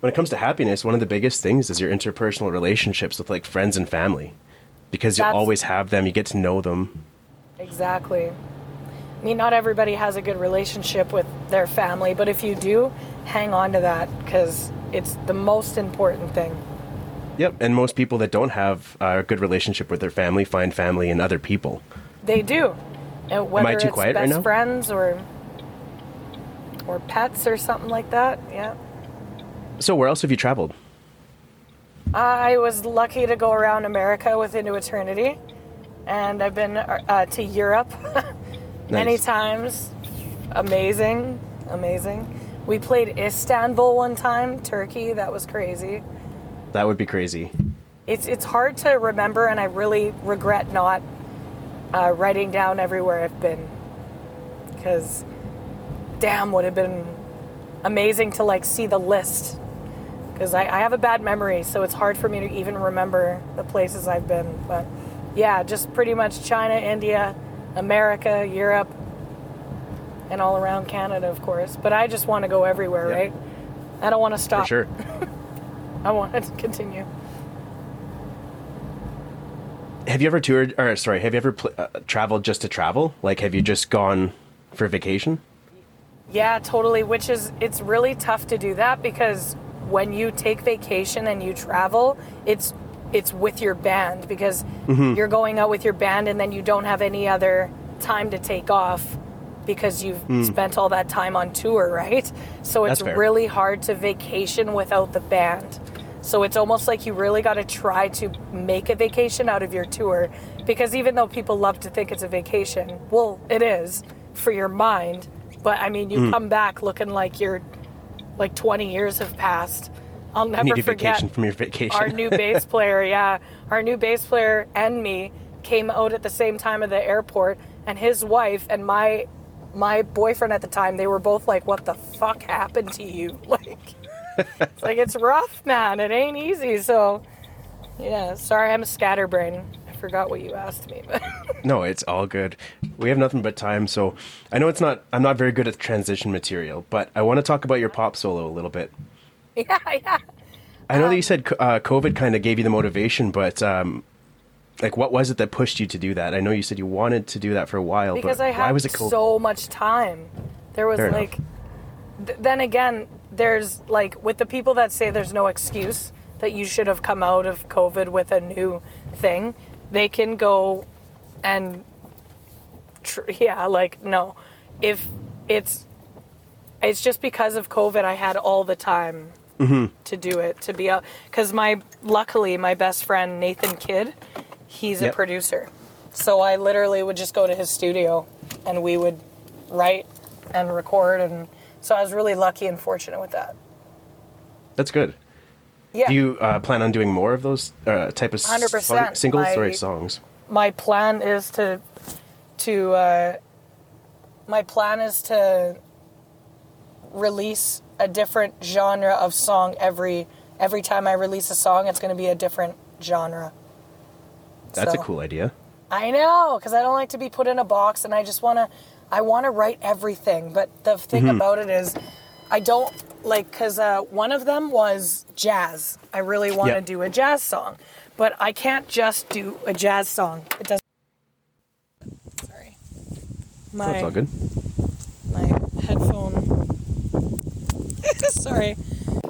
when it comes to happiness, one of the biggest things is your interpersonal relationships with, like, friends and family, because you always have them. You get to know them. Exactly. I mean, not everybody has a good relationship with their family, but if you do, hang on to that, because it's the most important thing. Yep, and most people that don't have a good relationship with their family find family in other people. They do. And whether Am I too it's quiet best right now? friends or or pets or something like that, yeah. So where else have you traveled? I was lucky to go around America with Into Eternity, and I've been uh, to Europe many nice. times. Amazing, amazing. We played Istanbul one time, Turkey. That was crazy. That would be crazy. It's it's hard to remember, and I really regret not uh, writing down everywhere I've been, because damn, would have been amazing to like see the list, because I, I have a bad memory, so it's hard for me to even remember the places I've been. But yeah, just pretty much China, India, America, Europe, and all around Canada, of course. But I just want to go everywhere, yep. right? I don't want to stop. For sure. I want to continue. Have you ever toured, or sorry, have you ever pl- uh, traveled just to travel? Like, have you just gone for vacation? Yeah, totally. Which is, it's really tough to do that, because when you take vacation and you travel, it's it's with your band, because mm-hmm. you're going out with your band, and then you don't have any other time to take off, because you've mm. spent all that time on tour, right? So it's really hard to vacation without the band. So it's almost like you really got to try to make a vacation out of your tour, because even though people love to think it's a vacation, well, it is for your mind, but I mean, you mm. come back looking like you're like twenty years have passed. I'll never you need a forget vacation from your vacation. Our new bass player, yeah. Our new bass player and me came out at the same time at the airport, and his wife and my my boyfriend at the time, they were both like, what the fuck happened to you? Like, it's like, it's rough, man. It ain't easy. So yeah, sorry, I'm a scatterbrain. I forgot what you asked me. But no, it's all good. We have nothing but time. So I know it's not, I'm not very good at transition material, but I want to talk about your pop solo a little bit. Yeah, yeah. I know um, that you said uh, COVID kind of gave you the motivation, but um, like, what was it that pushed you to do that? I know you said you wanted to do that for a while, because but I had why was it COVID? So much time. There was Fair like, th- then again, there's like with the people that say there's no excuse that you should have come out of COVID with a new thing, they can go and tr- yeah, like no, if it's it's just because of COVID, I had all the time mm-hmm. to do it to be out because my luckily my best friend Nathan Kidd. He's yep. a producer. So I literally would just go to his studio and we would write and record. And so I was really lucky and fortunate with that. That's good. Yeah. Do you uh, plan on doing more of those uh, type of song- singles my, or songs? My plan is to, to uh, my plan is to release a different genre of song. Every, every time I release a song, it's going to be a different genre. That's so, a cool idea. I know, because I don't like to be put in a box, and I just want to, I want to write everything. But the thing mm-hmm. about it is, I don't, like, because uh, one of them was jazz. I really want to yep. do a jazz song. But I can't just do a jazz song. It doesn't, sorry. My, That's all good. My headphone, sorry.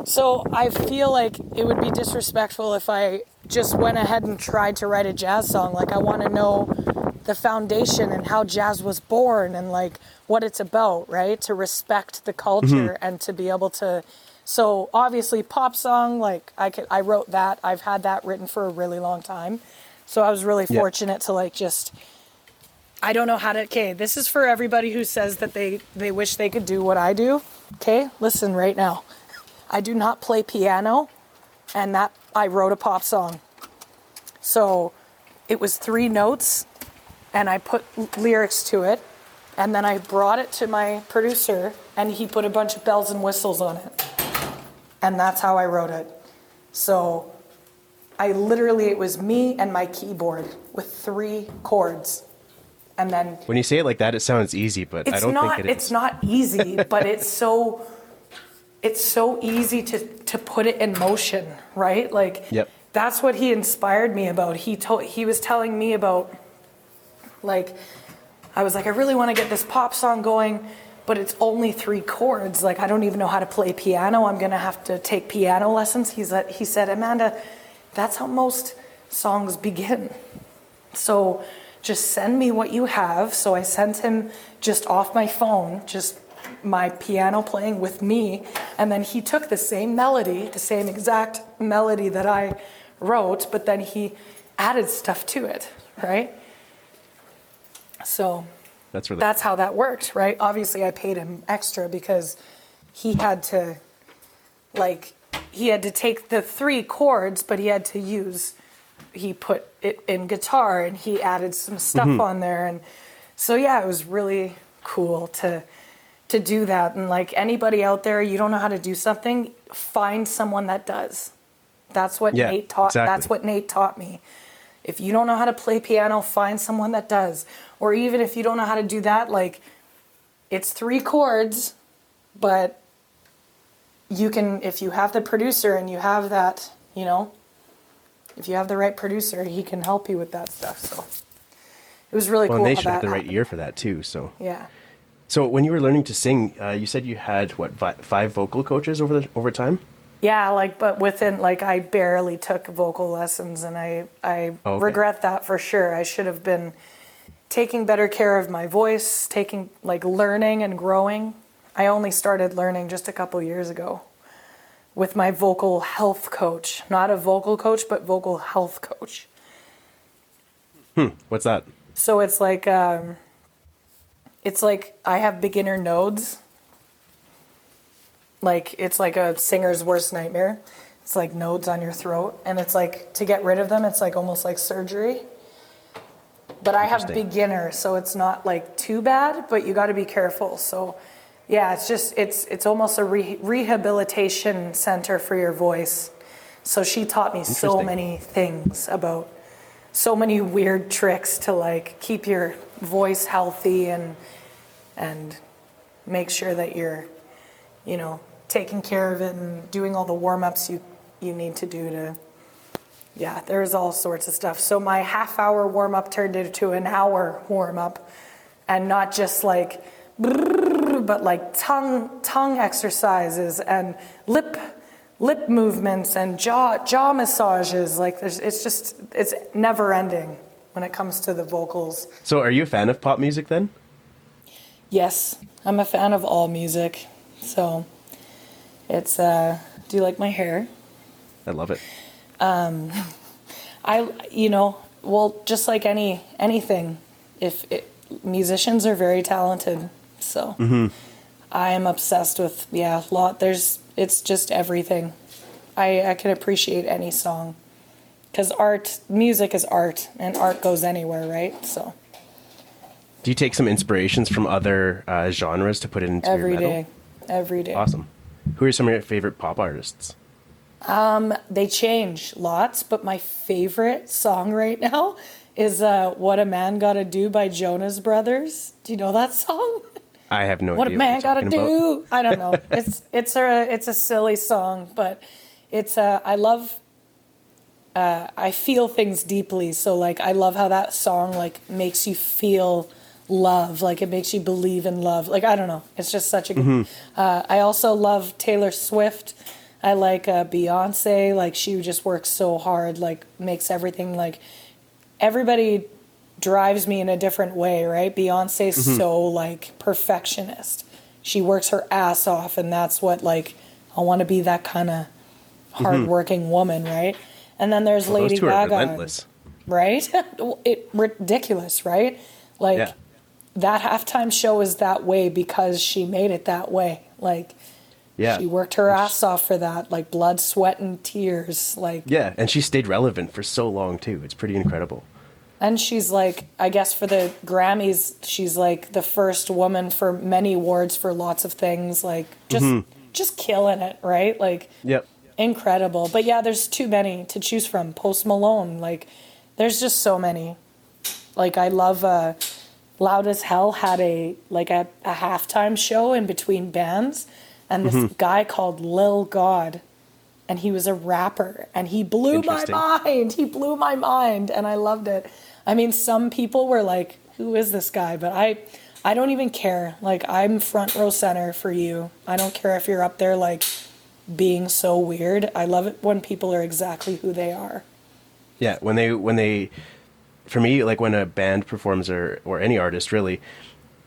So I feel like it would be disrespectful if I just went ahead and tried to write a jazz song. Like, I want to know the foundation and how jazz was born and, like, what it's about, right? To respect the culture mm-hmm. and to be able to... So, obviously, pop song, like, I could, I wrote that. I've had that written for a really long time. So I was really fortunate yep. to, like, just... I don't know how to... Okay, this is for everybody who says that they, they wish they could do what I do. Okay, listen right now. I do not play piano, and that... I wrote a pop song. So it was three notes, and I put l- lyrics to it, and then I brought it to my producer, and he put a bunch of bells and whistles on it. And that's how I wrote it. So I literally, it was me and my keyboard with three chords. And then... When you say it like that, it sounds easy, but I don't not, think it is. It's not easy, but it's so... It's so easy to, to put it in motion, right? Like, yep. That's what he inspired me about. He told he was telling me about, like, I was like, I really want to get this pop song going, but it's only three chords. Like, I don't even know how to play piano. I'm going to have to take piano lessons. He's like, he said, Amanda, that's how most songs begin. So just send me what you have. So I sent him just off my phone, just... my piano playing with me, and then he took the same melody, the same exact melody that I wrote, but then he added stuff to it, right? So that's really that's how that worked, right? Obviously I paid him extra because he had to like he had to take the three chords, but he had to use he put it in guitar and he added some stuff mm-hmm. on there, and so yeah, it was really cool to to do that. And like anybody out there, you don't know how to do something, find someone that does. That's what yeah, Nate taught. Exactly. That's what Nate taught me. If you don't know how to play piano, find someone that does. Or even if you don't know how to do that, like it's three chords, but you can, if you have the producer and you have that, you know, if you have the right producer, he can help you with that stuff. So it was really well, cool. And they should have the right happened. Ear for that too. So yeah. So when you were learning to sing, uh, you said you had, what, vi- five vocal coaches over the, over time? Yeah, like, but within, like, I barely took vocal lessons, and I, I oh, okay. regret that for sure. I should have been taking better care of my voice, taking, like, learning and growing. I only started learning just a couple years ago with my vocal health coach. Not a vocal coach, but vocal health coach. Hmm, what's that? So it's like... Um, It's like I have beginner nodes. Like it's like a singer's worst nightmare. It's like nodes on your throat, and it's like to get rid of them, it's like almost like surgery. But I have beginner, so it's not like too bad, but you got to be careful. So yeah, it's just it's it's almost a re- rehabilitation center for your voice. So she taught me so many things about so many weird tricks to like keep your voice healthy and and make sure that you're, you know, taking care of it and doing all the warm-ups you you need to do to, yeah, there's all sorts of stuff. So my half-hour warm-up turned into an hour warm-up, and not just like, but like tongue tongue exercises and lip lip movements and jaw jaw massages. Like there's, it's just, it's never-ending when it comes to the vocals. So are you a fan of pop music then? Yes, I'm a fan of all music. So it's, uh, do you like my hair? I love it. Um, I, you know, well, just like any anything, if it, musicians are very talented. So mm-hmm. I am obsessed with, yeah, a lot. There's, it's just everything. I, I can appreciate any song. Because art, music is art, and art goes anywhere, right? So, do you take some inspirations from other uh, genres to put it into every your metal? Every day, every day. Awesome. Who are some of your favorite pop artists? Um, they change lots, but my favorite song right now is uh, "What a Man Gotta Do" by Jonas Brothers. Do you know that song? I have no what idea. What a man gotta do? About. I don't know. It's it's a it's a silly song, but it's uh, I love. Uh, I feel things deeply, so like I love how that song like makes you feel love, like it makes you believe in love. Like I don't know, it's just such a. Good, mm-hmm. uh, I also love Taylor Swift. I like uh, Beyonce. Like she just works so hard, like makes everything like everybody drives me in a different way, right? Beyonce's mm-hmm. so like perfectionist. She works her ass off, and that's what like I want to be that kind of hardworking mm-hmm. woman, right? And then there's well, Lady those two Gaga, are relentless. Right? It ridiculous, right? Like yeah. that halftime show is that way because she made it that way. Like Yeah. She worked her ass off for that, like blood, sweat, and tears. Like yeah, and she stayed relevant for so long too. It's pretty incredible. And she's like, I guess for the Grammys, she's like the first woman for many awards for lots of things. Like just, mm-hmm. just killing it, right? Like, yep, incredible. But yeah, there's too many to choose from. Post Malone, like, there's just so many. Like I love. Uh, Loud as Hell had a like a, a halftime show in between bands. And this mm-hmm. guy called Lil God, and he was a rapper, and he blew my mind. He blew my mind, and I loved it. I mean, some people were like, who is this guy? But I I don't even care. Like, I'm front row center for you. I don't care if you're up there, like, being so weird. I love it when people are exactly who they are. Yeah, when they, when they for me, like, when a band performs, or, or any artist, really,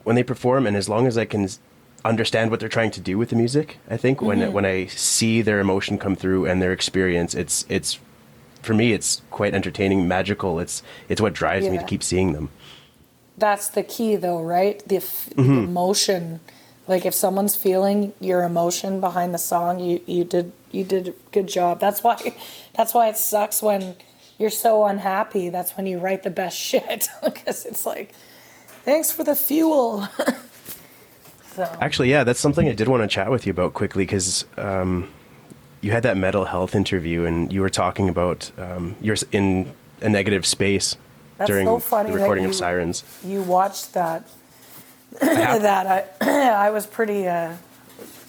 when they perform, and as long as I can understand what they're trying to do with the music, I think when mm-hmm. when I see their emotion come through and their experience, it's it's for me it's quite entertaining, magical. It's it's what drives yeah. me to keep seeing them. That's the key, though, right? The, f- mm-hmm. the emotion. Like if someone's feeling your emotion behind the song, you, you did you did a good job. That's why that's why it sucks when you're so unhappy. That's when you write the best shit because it's like, thanks for the fuel. So. Actually, yeah, that's something I did want to chat with you about quickly because um, you had that mental health interview and you were talking about um, you're in a negative space that's during so funny the recording that you, of Sirens. You watched that. I have- that I, I was pretty uh,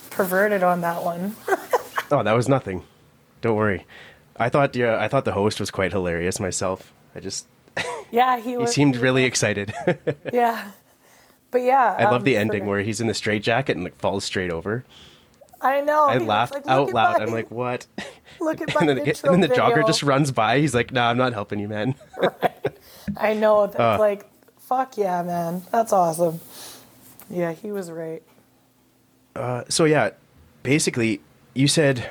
perverted on that one. Oh, that was nothing. Don't worry. I thought yeah, I thought the host was quite hilarious myself. I just yeah, he, was, he seemed really excited. Yeah. But yeah, I um, love the ending where he's in the straitjacket and like falls straight over. I know. I laughed like, out loud. My, I'm like, what? Look at my and then, intro and then the video. Jogger just runs by. He's like, no, nah, I'm not helping you, man. Right. I know. That's uh, like, fuck yeah, man. That's awesome. Yeah, he was right. Uh, so yeah, basically, you said,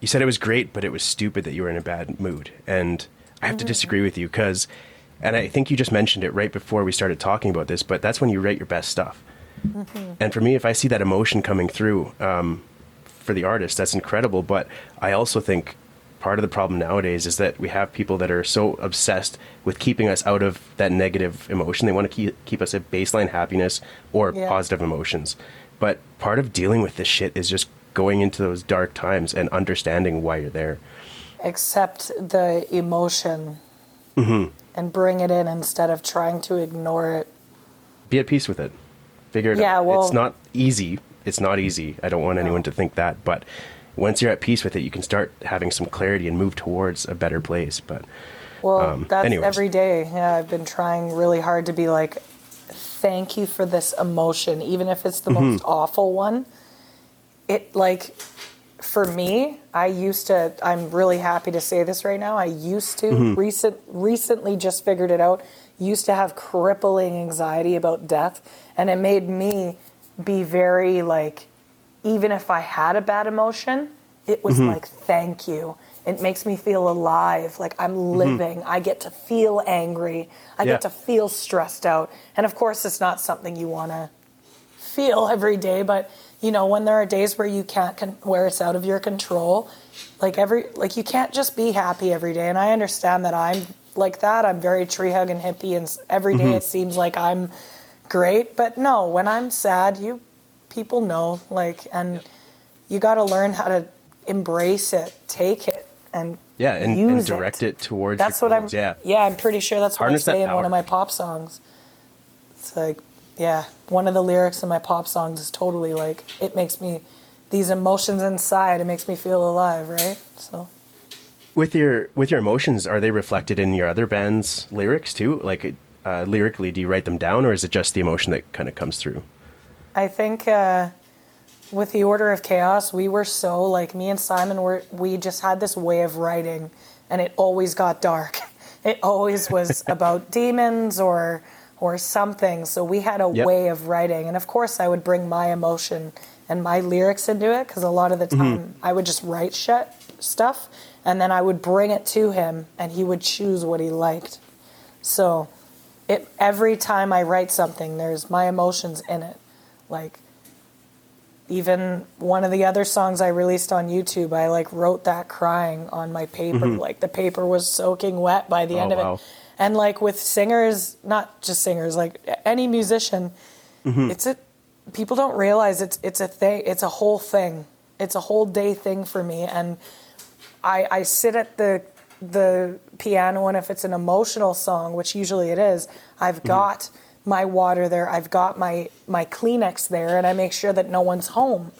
you said it was great, but it was stupid that you were in a bad mood, and I have mm-hmm. to disagree with you because. And I think you just mentioned it right before we started talking about this, but that's when you write your best stuff. Mm-hmm. And for me, if I see that emotion coming through um, for the artist, that's incredible. But I also think part of the problem nowadays is that we have people that are so obsessed with keeping us out of that negative emotion. They want to keep, keep us at baseline happiness or yeah. positive emotions. But part of dealing with this shit is just going into those dark times and understanding why you're there. Accept the emotion. Mm-hmm. And bring it in instead of trying to ignore it. Be at peace with it. Figure it yeah, out. Well, it's not easy. It's not easy. I don't want no. anyone to think that. But once you're at peace with it, you can start having some clarity and move towards a better place. But well, um, that's anyways. Every day. Yeah, I've been trying really hard to be like, thank you for this emotion, even if it's the mm-hmm. most awful one. It like, for me, I used to, I'm really happy to say this right now, I used to, mm-hmm. recent, recently just figured it out, used to have crippling anxiety about death, and it made me be very, like, even if I had a bad emotion, it was mm-hmm. like, thank you. It makes me feel alive, like I'm living, mm-hmm. I get to feel angry, I yeah. get to feel stressed out, and of course it's not something you want to feel every day, but you know, when there are days where you can't, con- where it's out of your control, like every, like you can't just be happy every day. And I understand that I'm like that. I'm very tree hug and hippie, and every day mm-hmm. it seems like I'm great. But no, when I'm sad, you people know, like, and yeah. you got to learn how to embrace it, take it, and yeah, and, use and direct it, it towards. That's what goals. I'm. Yeah, yeah, I'm pretty sure that's what Harness I say that in one of my pop songs. It's like. Yeah, one of the lyrics in my pop songs is totally like, it makes me, these emotions inside, it makes me feel alive, right? So, with your with your emotions, are they reflected in your other band's lyrics too? Like, uh, lyrically, do you write them down, or is it just the emotion that kind of comes through? I think uh, with The Order of Chaos, we were so, like, me and Simon, were we just had this way of writing, and it always got dark. It always was about demons or... or something. So we had a yep. way of writing. And of course I would bring my emotion and my lyrics into it. Cause a lot of the time mm-hmm. I would just write shit stuff. And then I would bring it to him and he would choose what he liked. So it, every time I write something, there's my emotions in it. Like even one of the other songs I released on YouTube, I like wrote that crying on my paper. Mm-hmm. Like the paper was soaking wet by the oh, end of wow. it. And like with singers, not just singers, like any musician, mm-hmm. it's a, people don't realize it's, it's a thing. It's a whole thing. It's a whole day thing for me. And I, I sit at the, the piano, and if it's an emotional song, which usually it is, I've mm-hmm. got my water there, I've got my, my Kleenex there, and I make sure that no one's home,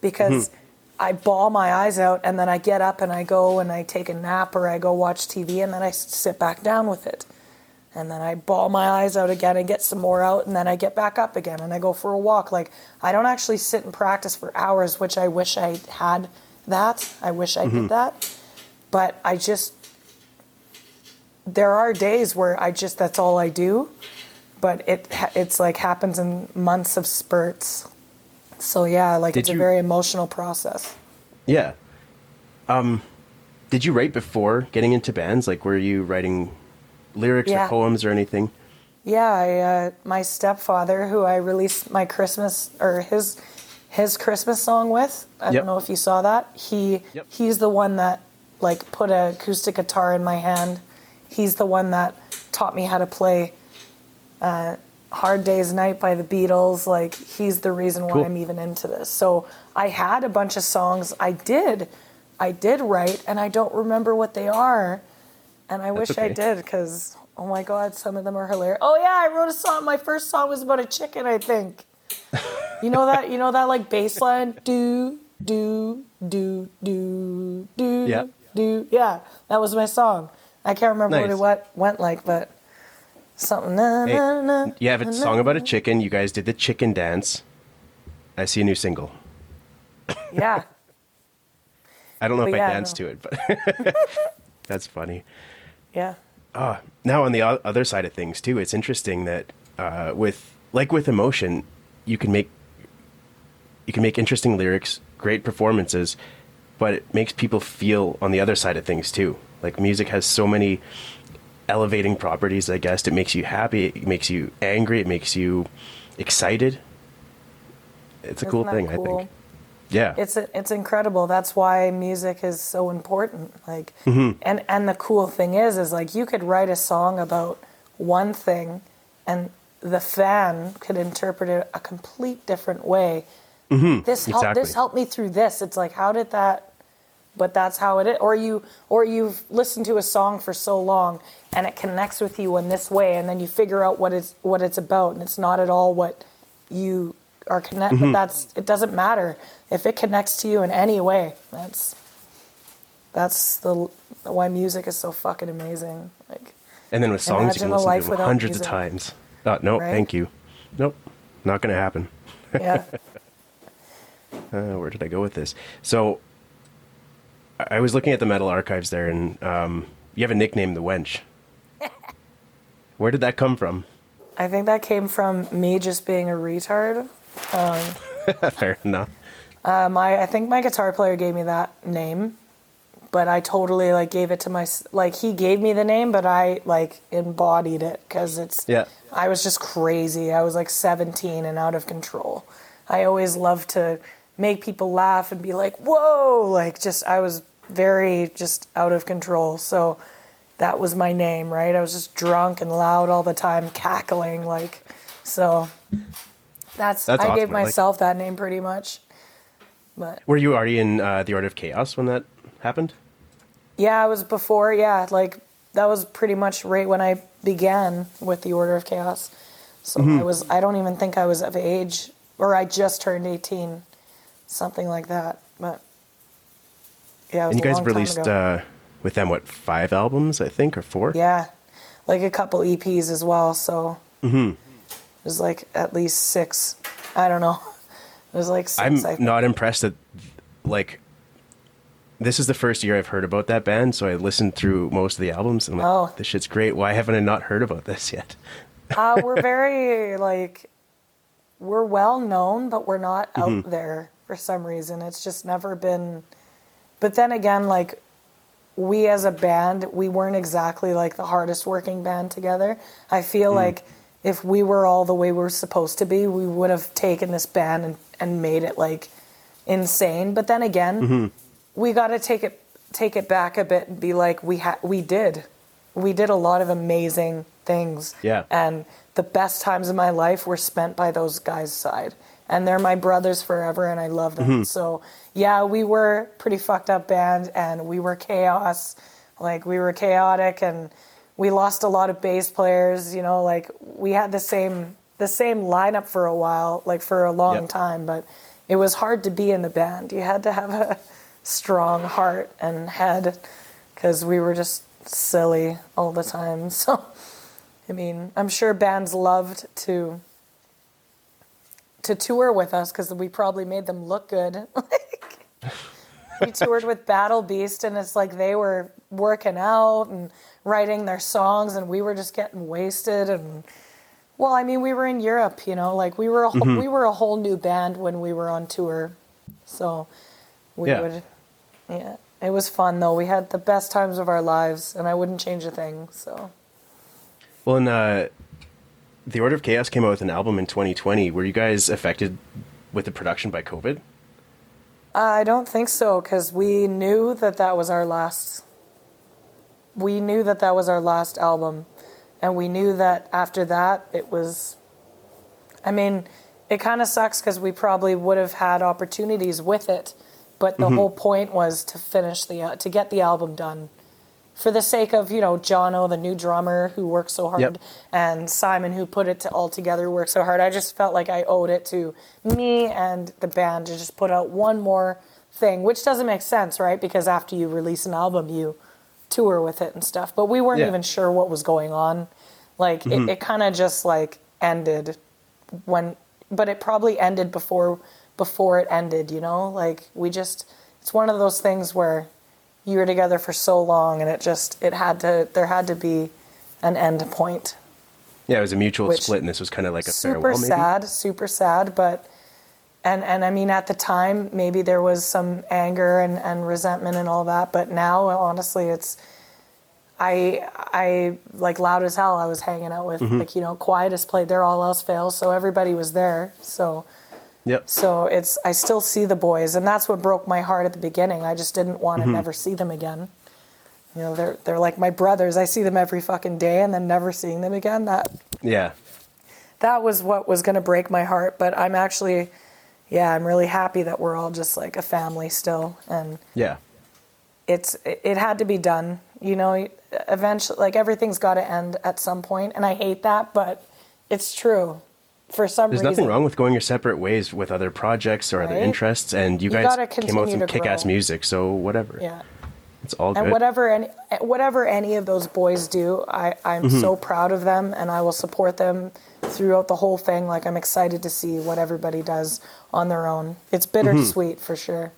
because mm-hmm. I bawl my eyes out, and then I get up and I go and I take a nap, or I go watch T V, and then I sit back down with it. And then I bawl my eyes out again and get some more out, and then I get back up again and I go for a walk. Like, I don't actually sit and practice for hours, which I wish I had that. I wish I mm-hmm. did that. But I just, there are days where I just, that's all I do. But it it's like happens in months of spurts. So yeah, like did it's you, a very emotional process. Yeah. Um, did you write before getting into bands? Like, were you writing lyrics yeah. or poems or anything? Yeah. I, uh, my stepfather, who I released my Christmas or his his Christmas song with, I yep. don't know if you saw that. He yep. he's the one that like put an acoustic guitar in my hand. He's the one that taught me how to play. Uh, Hard Day's Night by the Beatles, like he's the reason why cool. I'm even into this. So I had a bunch of songs I did I did write, and I don't remember what they are, and I That's wish okay. I did, because oh my god, some of them are hilarious. Oh yeah, I wrote a song, my first song was about a chicken, I think. You know that you know that like bass line, do do do do do yeah. do yeah, that was my song. I can't remember nice. what it what went like, but something. Na, hey, na, na, you have a na, song about a chicken. You guys did the chicken dance. I see a new single. Yeah. I don't know but if yeah, I danced no. to it, but that's funny. Yeah. Uh, now on the o- other side of things too, it's interesting that uh, with like with emotion, you can make you can make interesting lyrics, great performances, but it makes people feel on the other side of things too. Like music has so many elevating properties, I guess. It makes you happy, it makes you angry, it makes you excited. It's a Isn't cool thing, cool? I think. Yeah. It's a, it's incredible. That's why music is so important. Like mm-hmm. and and the cool thing is is like you could write a song about one thing and the fan could interpret it a complete different way. Mm-hmm. This helped exactly. this helped me through this. It's like, how did that but that's how it is. Or, you, or you've listened to a song for so long and it connects with you in this way, and then you figure out what it's, what it's about, and it's not at all what you are connected. Mm-hmm. But that's, it doesn't matter if it connects to you in any way. That's that's the why music is so fucking amazing. Like, and then with songs you can listen to hundreds music. of times. Oh, no, right? Thank you. Nope, not going to happen. Yeah. uh, where did I go with this? So... I was looking at the metal archives there, and um, you have a nickname, The Wench. Where did that come from? I think that came from me just being a retard. Um, Fair enough. Um, I, I think my guitar player gave me that name, but I totally like gave it to my... Like, he gave me the name, but I like embodied it, because it's... Yeah. I was just crazy. I was like seventeen and out of control. I always loved to... make people laugh and be like, whoa, like just, I was very just out of control. So that was my name, right? I was just drunk and loud all the time, cackling, like, so that's, that's I awesome. gave myself like, that name pretty much. But were you already in uh, The Order of Chaos when that happened? Yeah, it was before. Yeah. Like that was pretty much right when I began with The Order of Chaos. So mm-hmm. I was, I don't even think I was of age, or I just turned eighteen. Something like that, but yeah. It was and you a guys released uh, with them what five albums, I think, or four? Yeah, like a couple E Ps as well. So mm-hmm. it was like at least six. I don't know. It was like six. I'm I think. not impressed that like this is the first year I've heard about that band. So I listened through most of the albums and I'm like, oh, this shit's great. Why haven't I not heard about this yet? uh, we're very like we're well known, but we're not out mm-hmm. there. For some reason, it's just never been. But then again, like we as a band, we weren't exactly like the hardest working band together. I feel mm. like if we were all the way we were supposed to be, we would have taken this band and, and made it like insane. But then again, mm-hmm. we got to take it take it back a bit and be like, we ha- we did. We did a lot of amazing things. Yeah. And the best times of my life were spent by those guys' side. And they're my brothers forever, and I love them. Mm-hmm. So, yeah, we were pretty fucked up band, and we were chaos. Like, we were chaotic, and we lost a lot of bass players. You know, like, we had the same the same lineup for a while, like, for a long yep. time. But it was hard to be in the band. You had to have a strong heart and head, because we were just silly all the time. So, I mean, I'm sure bands loved to... to tour with us, because we probably made them look good. Like, we toured with Battle Beast, and it's like they were working out and writing their songs, and we were just getting wasted. And well, I mean, we were in Europe, you know, like we were a whole, mm-hmm. we were a whole new band when we were on tour. So we yeah. would, yeah, it was fun though. We had the best times of our lives, and I wouldn't change a thing. So well, and uh, The Order of Chaos came out with an album in twenty twenty. Were you guys affected with the production by COVID? Uh, I don't think so, because we knew that that was our last. We knew that that was our last album, and we knew that after that it was. I mean, it kind of sucks because we probably would have had opportunities with it, but the mm-hmm. whole point was to finish the uh, to get the album done. For the sake of, you know, Jono, the new drummer who worked so hard, yep. and Simon, who put it to all together, worked so hard. I just felt like I owed it to me and the band to just put out one more thing, which doesn't make sense, right? Because after you release an album, you tour with it and stuff. But we weren't yeah. even sure what was going on. Like, mm-hmm. it, it kind of just, like, ended when... But it probably ended before before it ended, you know? Like, we just... It's one of those things where... you were together for so long, and it just, it had to, there had to be an end point. Yeah, it was a mutual split, and this was kind of like a farewell, maybe? Super sad, super sad, but, and, and I mean, at the time, maybe there was some anger and, and resentment and all that, but now, honestly, it's, I, I, like, Loud as Hell, I was hanging out with, mm-hmm. like, you know, Quietest played there, All Else Fails, so everybody was there, so... Yep. So it's, I still see the boys, and that's what broke my heart at the beginning. I just didn't want mm-hmm. to never see them again. You know, they're, they're like my brothers. I see them every fucking day, and then never seeing them again. That, yeah, that was what was going to break my heart. But I'm actually, yeah, I'm really happy that we're all just like a family still. And yeah, it's, it, it had to be done, you know, eventually, like everything's got to end at some point. And I hate that, but it's true. For some There's reason. Nothing wrong with going your separate ways with other projects or right? other interests, and you, you guys came out with some kick-ass music, so whatever. Yeah, it's all good. And whatever any, whatever any of those boys do, I, I'm mm-hmm. so proud of them, and I will support them throughout the whole thing. Like, I'm excited to see what everybody does on their own. It's bittersweet mm-hmm. for sure.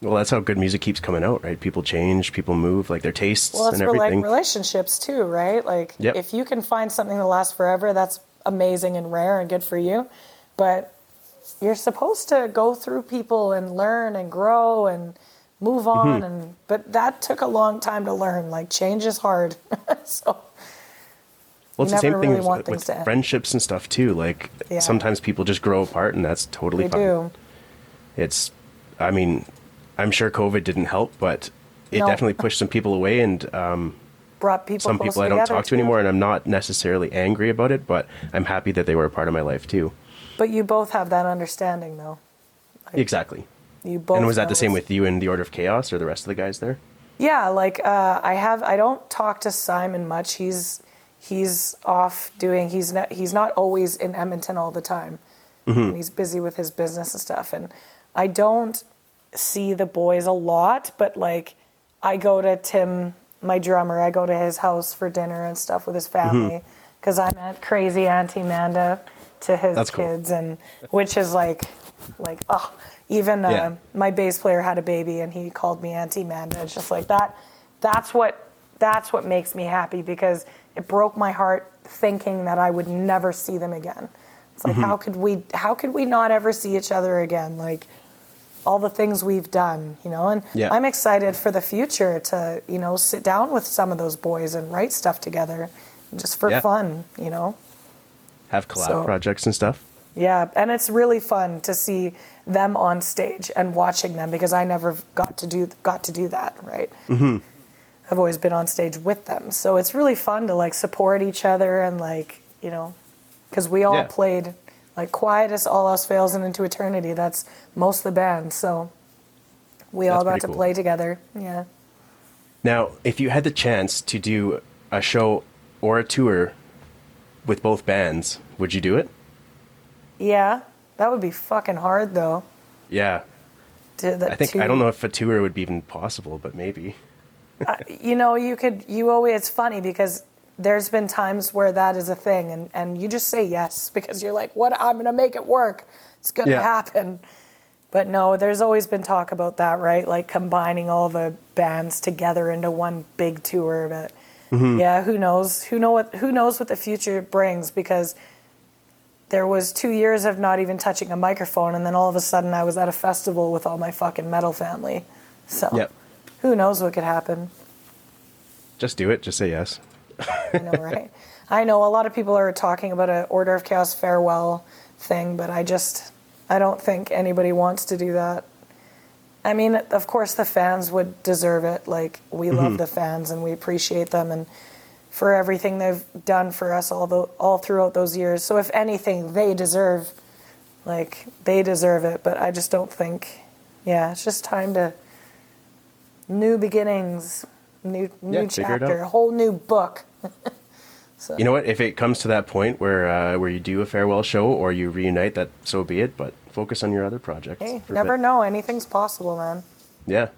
Well, that's how good music keeps coming out, right? People change, people move, like their tastes well, and everything. Well, it's like relationships too, right? Like, yep. if you can find something that lasts forever, that's amazing and rare and good for you, but you're supposed to go through people and learn and grow and move on. Mm-hmm. And but that took a long time to learn. Like, change is hard. So well, it's the same thing with, with friendships and stuff too. Like yeah. sometimes people just grow apart, and that's totally they fine. Do. It's, I mean, I'm sure COVID didn't help, but it no. definitely pushed some people away and um brought people some people I don't talk to anymore, and I'm not necessarily angry about it, but I'm happy that they were a part of my life too. But you both have that understanding though. Like, exactly. You both. And was that the same with you in The Order of Chaos or the rest of the guys there? Yeah, like uh, I have I don't talk to Simon much. He's he's off doing he's not he's not always in Edmonton all the time. Mm-hmm. And he's busy with his business and stuff, and I don't see the boys a lot, but like I go to Tim, my drummer, I go to his house for dinner and stuff with his family, because mm-hmm. I'm at crazy Auntie Amanda to his That's kids, cool. and which is like, like oh, even yeah. uh, my bass player had a baby and he called me Auntie Amanda. It's just like that. That's what that's what makes me happy, because it broke my heart thinking that I would never see them again. It's like mm-hmm. how could we how could we not ever see each other again? Like, all the things we've done, you know, and yeah. I'm excited for the future to, you know, sit down with some of those boys and write stuff together. just for yeah. fun, you know? Have collab so, projects and stuff. Yeah, and it's really fun to see them on stage and watching them, because I never got to do got to do that, right? Mm-hmm. I've always been on stage with them. So it's really fun to, like, support each other and, like, you know, because we all yeah. played, like, Quiet as All Else Fails and Into Eternity. That's most of the band, so we that's all got to cool. play together, yeah. Now, if you had the chance to do a show or a tour with both bands, would you do it? Yeah, that would be fucking hard, though. Yeah. To the I think, two... I don't know if a tour would be even possible, but maybe... Uh, you know, you could, you always, it's funny because there's been times where that is a thing and, and you just say yes because you're like, what, I'm going to make it work. It's going to yeah. happen. But no, there's always been talk about that, right? Like combining all the bands together into one big tour. But mm-hmm. yeah, who knows? Who know what, who knows what the future brings, because there was two years of not even touching a microphone. And then all of a sudden I was at a festival with all my fucking metal family. So yep. who knows what could happen? Just do it. Just say yes. I know, right? I know a lot of people are talking about an Order of Chaos farewell thing, but I just, I don't think anybody wants to do that. I mean, of course the fans would deserve it. Like, we mm-hmm. love the fans and we appreciate them and for everything they've done for us all the, all throughout those years. So if anything, they deserve, like, they deserve it. But I just don't think, yeah, it's just time to... New beginnings, new new yeah, chapter, a whole new book. So. You know what? If it comes to that point where uh, where you do a farewell show or you reunite, that so be it. But focus on your other projects. Hey, never know. Anything's possible, man. Yeah.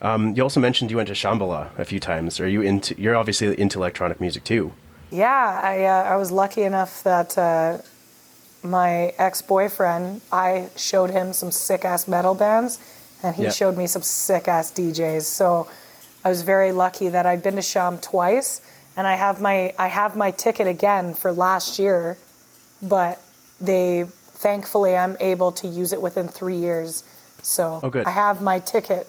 Um, you also mentioned you went to Shambhala a few times. Are you into? You're obviously into electronic music too. Yeah, I uh, I was lucky enough that uh, my ex-boyfriend, I showed him some sick ass metal bands. And he yep. showed me some sick-ass D Js. So I was very lucky that I've been to Sham twice. And I have my I have my ticket again for last year. But they, thankfully, I'm able to use it within three years. So oh, good. I have my ticket.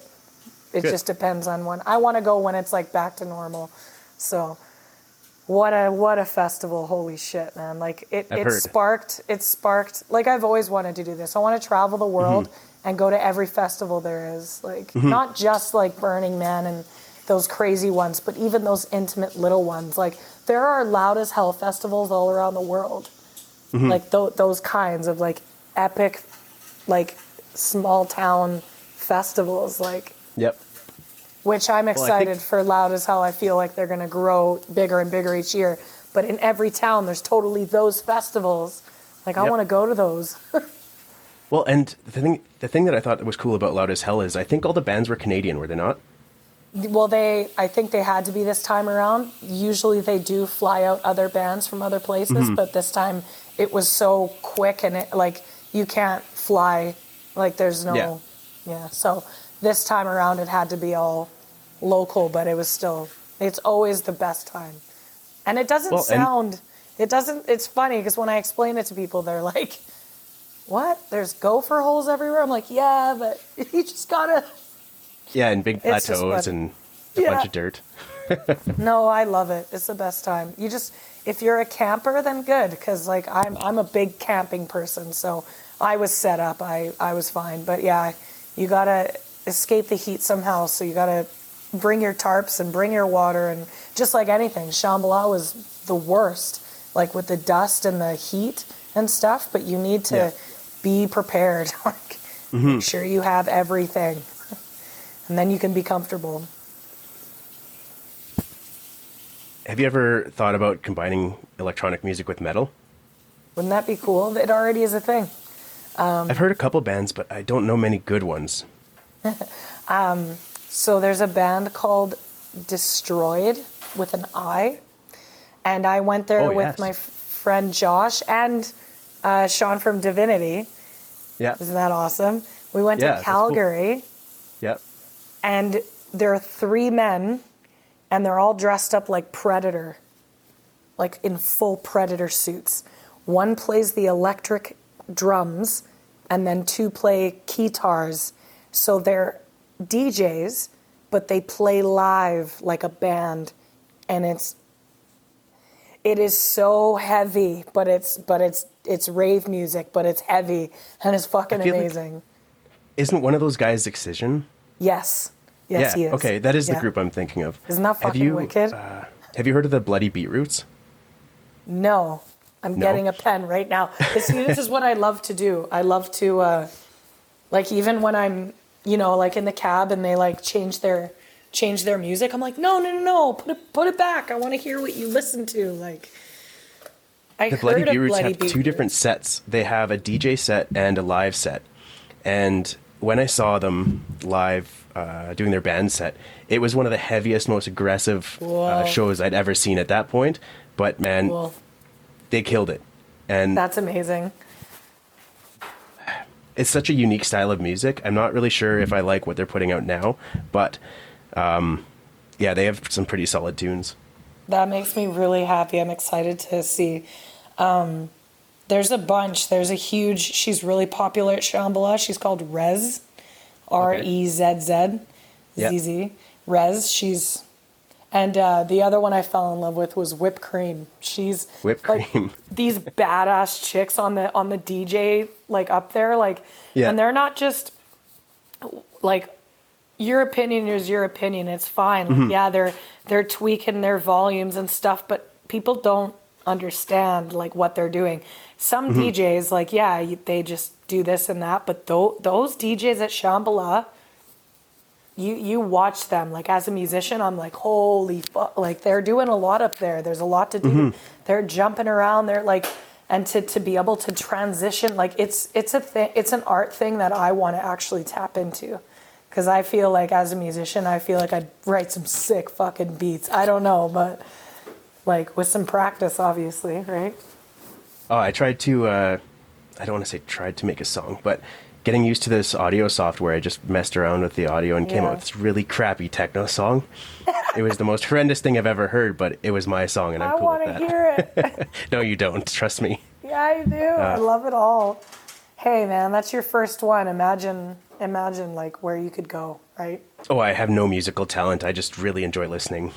It good. Just depends on when. I want to go when it's, like, back to normal. So what a what a festival. Holy shit, man. Like, it, it sparked. It sparked. Like, I've always wanted to do this. I want to travel the world. Mm-hmm. And go to every festival there is. Like, mm-hmm. not just like Burning Man and those crazy ones, but even those intimate little ones. Like, there are Loud as Hell festivals all around the world. Mm-hmm. Like, th- those kinds of, like, epic, like, small town festivals. Like, yep. Which I'm excited well, I think- for Loud as Hell. I feel like they're going to grow bigger and bigger each year. But in every town, there's totally those festivals. Like, I yep. want to go to those. Well, and the thing the thing that I thought was cool about Loud as Hell is I think all the bands were Canadian, were they not? Well, they I think they had to be this time around. Usually they do fly out other bands from other places, mm-hmm. but this time it was so quick and it, like, you can't fly, like, there's no yeah. yeah. So this time around it had to be all local, but it was still it's always the best time. And it doesn't well, sound and- it doesn't it's funny because when I explain it to people they're like, what? There's gopher holes everywhere? I'm like, yeah, but you just gotta... Yeah, and big plateaus and a yeah. bunch of dirt. No, I love it. It's the best time. You just... If you're a camper, then good, because, like, I'm I'm a big camping person, so I was set up. I, I was fine. But, yeah, you gotta escape the heat somehow, so you gotta bring your tarps and bring your water, and just like anything, Shambhala was the worst, like, with the dust and the heat and stuff, but you need to... Yeah. Be prepared. Like, mm-hmm. Make sure you have everything. And then you can be comfortable. Have you ever thought about combining electronic music with metal? Wouldn't that be cool? It already is a thing. Um, I've heard a couple bands, but I don't know many good ones. um, so there's a band called Destroyed with an I. And I went there oh, with yes. my f- friend Josh and... Uh, Sean from Divinity. Yeah. Isn't that awesome? We went yeah, to Calgary. Cool. Yep. And there are three men, and they're all dressed up like Predator, like in full Predator suits. One plays the electric drums, and then two play guitars. So they're D Js, but they play live like a band, and it's It is so heavy, but it's but it's it's rave music, but it's heavy and it's fucking amazing. Like, isn't one of those guys Excision? Yes. Yes, yeah. He is. Okay, that is yeah. the group I'm thinking of. Isn't that fucking have you, wicked? Uh, have you heard of the Bloody Beetroots? No. I'm no. getting a pen right now. This, this is what I love to do. I love to, uh, like, even when I'm, you know, like in the cab and they like change their change their music, I'm like, no, no, no, no, put it put it back. I want to hear what you listen to. Like, I the Bloody Beetroots have Beetroots. two different sets. They have a D J set and a live set. And when I saw them live uh, doing their band set, it was one of the heaviest, most aggressive uh, shows I'd ever seen at that point. But man, cool. They killed it. And that's amazing. It's such a unique style of music. I'm not really sure if I like what they're putting out now, but um, yeah, they have some pretty solid tunes. That makes me really happy. I'm excited to see. Um, There's a bunch. There's a huge, she's really popular at Shambhala. She's called Rezz, R E Z Z, Z Z, Rezz. She's, and uh, the other one I fell in love with was Whip Cream. She's Whip Cream. Like, these badass chicks on the on the D J, like up there, like, yeah. and they're not just like, your opinion is your opinion. It's fine. Mm-hmm. Like, yeah, they're they're tweaking their volumes and stuff, but people don't understand like what they're doing. Some mm-hmm. D Js, like, yeah, they just do this and that, but th- those D Js at Shambhala, you you watch them, like, as a musician, I'm like, holy fuck, like, they're doing a lot up there. There's a lot to do. Mm-hmm. They're jumping around. They're like, and to to be able to transition, like, it's it's a thing. It's an art thing that I want to actually tap into, because I feel like as a musician, I feel like I'd write some sick fucking beats. I don't know, but like, with some practice, obviously, right? Oh, I tried to, uh, I don't want to say tried to make a song, but getting used to this audio software, I just messed around with the audio and yeah. came up with this really crappy techno song. It was the most horrendous thing I've ever heard, but it was my song, and I'm I cool with that. I want to hear it. No, you don't. Trust me. Yeah, I do. Uh, I love it all. Hey, man, that's your first one. Imagine, imagine, like, where you could go, right? Oh, I have no musical talent. I just really enjoy listening.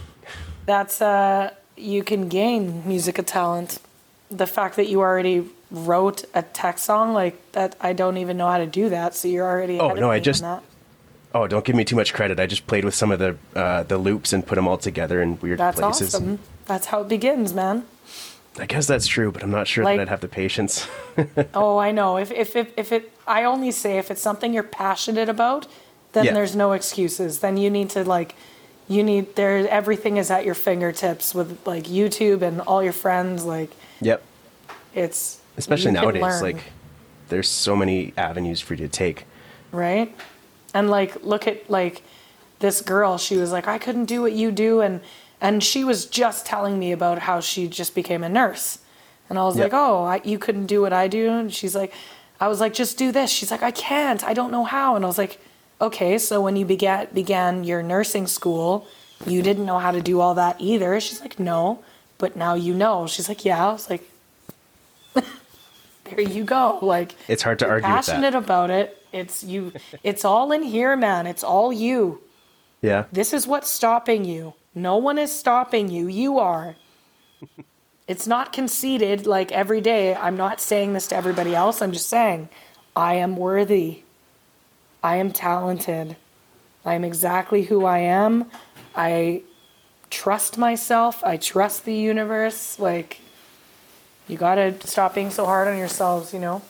That's, uh... you can gain musical talent. The fact that you already wrote a tech song, like, that, I don't even know how to do that. So you're already ahead oh no, of me I just on that. Oh, don't give me too much credit. I just played with some of the uh, the loops and put them all together in weird that's places. That's awesome. That's how it begins, man. I guess that's true, but I'm not sure like, that I'd have the patience. oh, I know. If if if if it, I only say if it's something you're passionate about, then yeah. there's no excuses. Then you need to like. You need there. Everything is at your fingertips with like YouTube and all your friends. Like, yep, it's especially nowadays. Like, there's so many avenues for you to take. Right, and like, look at like this girl. She was like, I couldn't do what you do, and and she was just telling me about how she just became a nurse, and I was yep. like, oh, I, you couldn't do what I do, and she's like, I was like, just do this. She's like, I can't. I don't know how, and I was like. Okay, so when you began, began your nursing school, you didn't know how to do all that either. She's like, no, but now you know. She's like, yeah. I was like, there you go. Like, it's hard to argue with that. Passionate about it. It's you. It's all in here, man. It's all you. Yeah. This is what's stopping you. No one is stopping you. You are. It's not conceited. Like, every day, I'm not saying this to everybody else. I'm just saying, I am worthy. I am talented. I am exactly who I am. I trust myself. I trust the universe. Like, you gotta stop being so hard on yourselves, you know?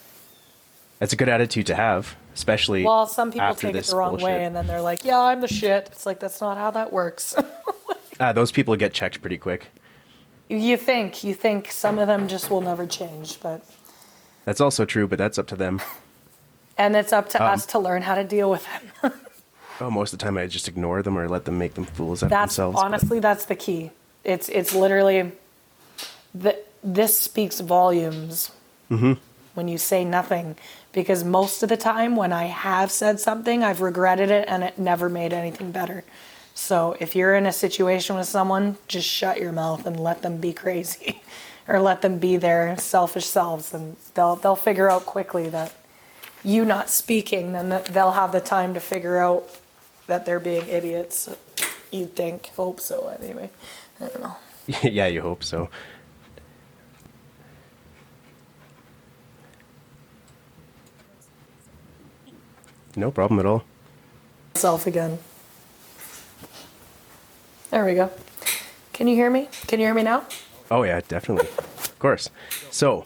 That's a good attitude to have, especially well, some people after take it the wrong bullshit. Way, and then they're like, yeah, I'm the shit. It's like, that's not how that works. uh, those people get checked pretty quick. You think. You think some of them just will never change, but... That's also true, but that's up to them. And it's up to um, us to learn how to deal with them. oh, most of the time I just ignore them or let them make them fools out of themselves. Honestly, but... that's the key. It's it's literally, the, this speaks volumes mm-hmm. when you say nothing. Because most of the time when I have said something, I've regretted it and it never made anything better. So if you're in a situation with someone, just shut your mouth and let them be crazy. or let them be their selfish selves. And they'll they'll figure out quickly that... you not speaking, then they'll have the time to figure out that they're being idiots. You'd think, hope so anyway. I don't know. yeah, you hope so. No problem at all. Myself again. There we go. Can you hear me? Can you hear me now? Oh yeah, definitely. Of course. So,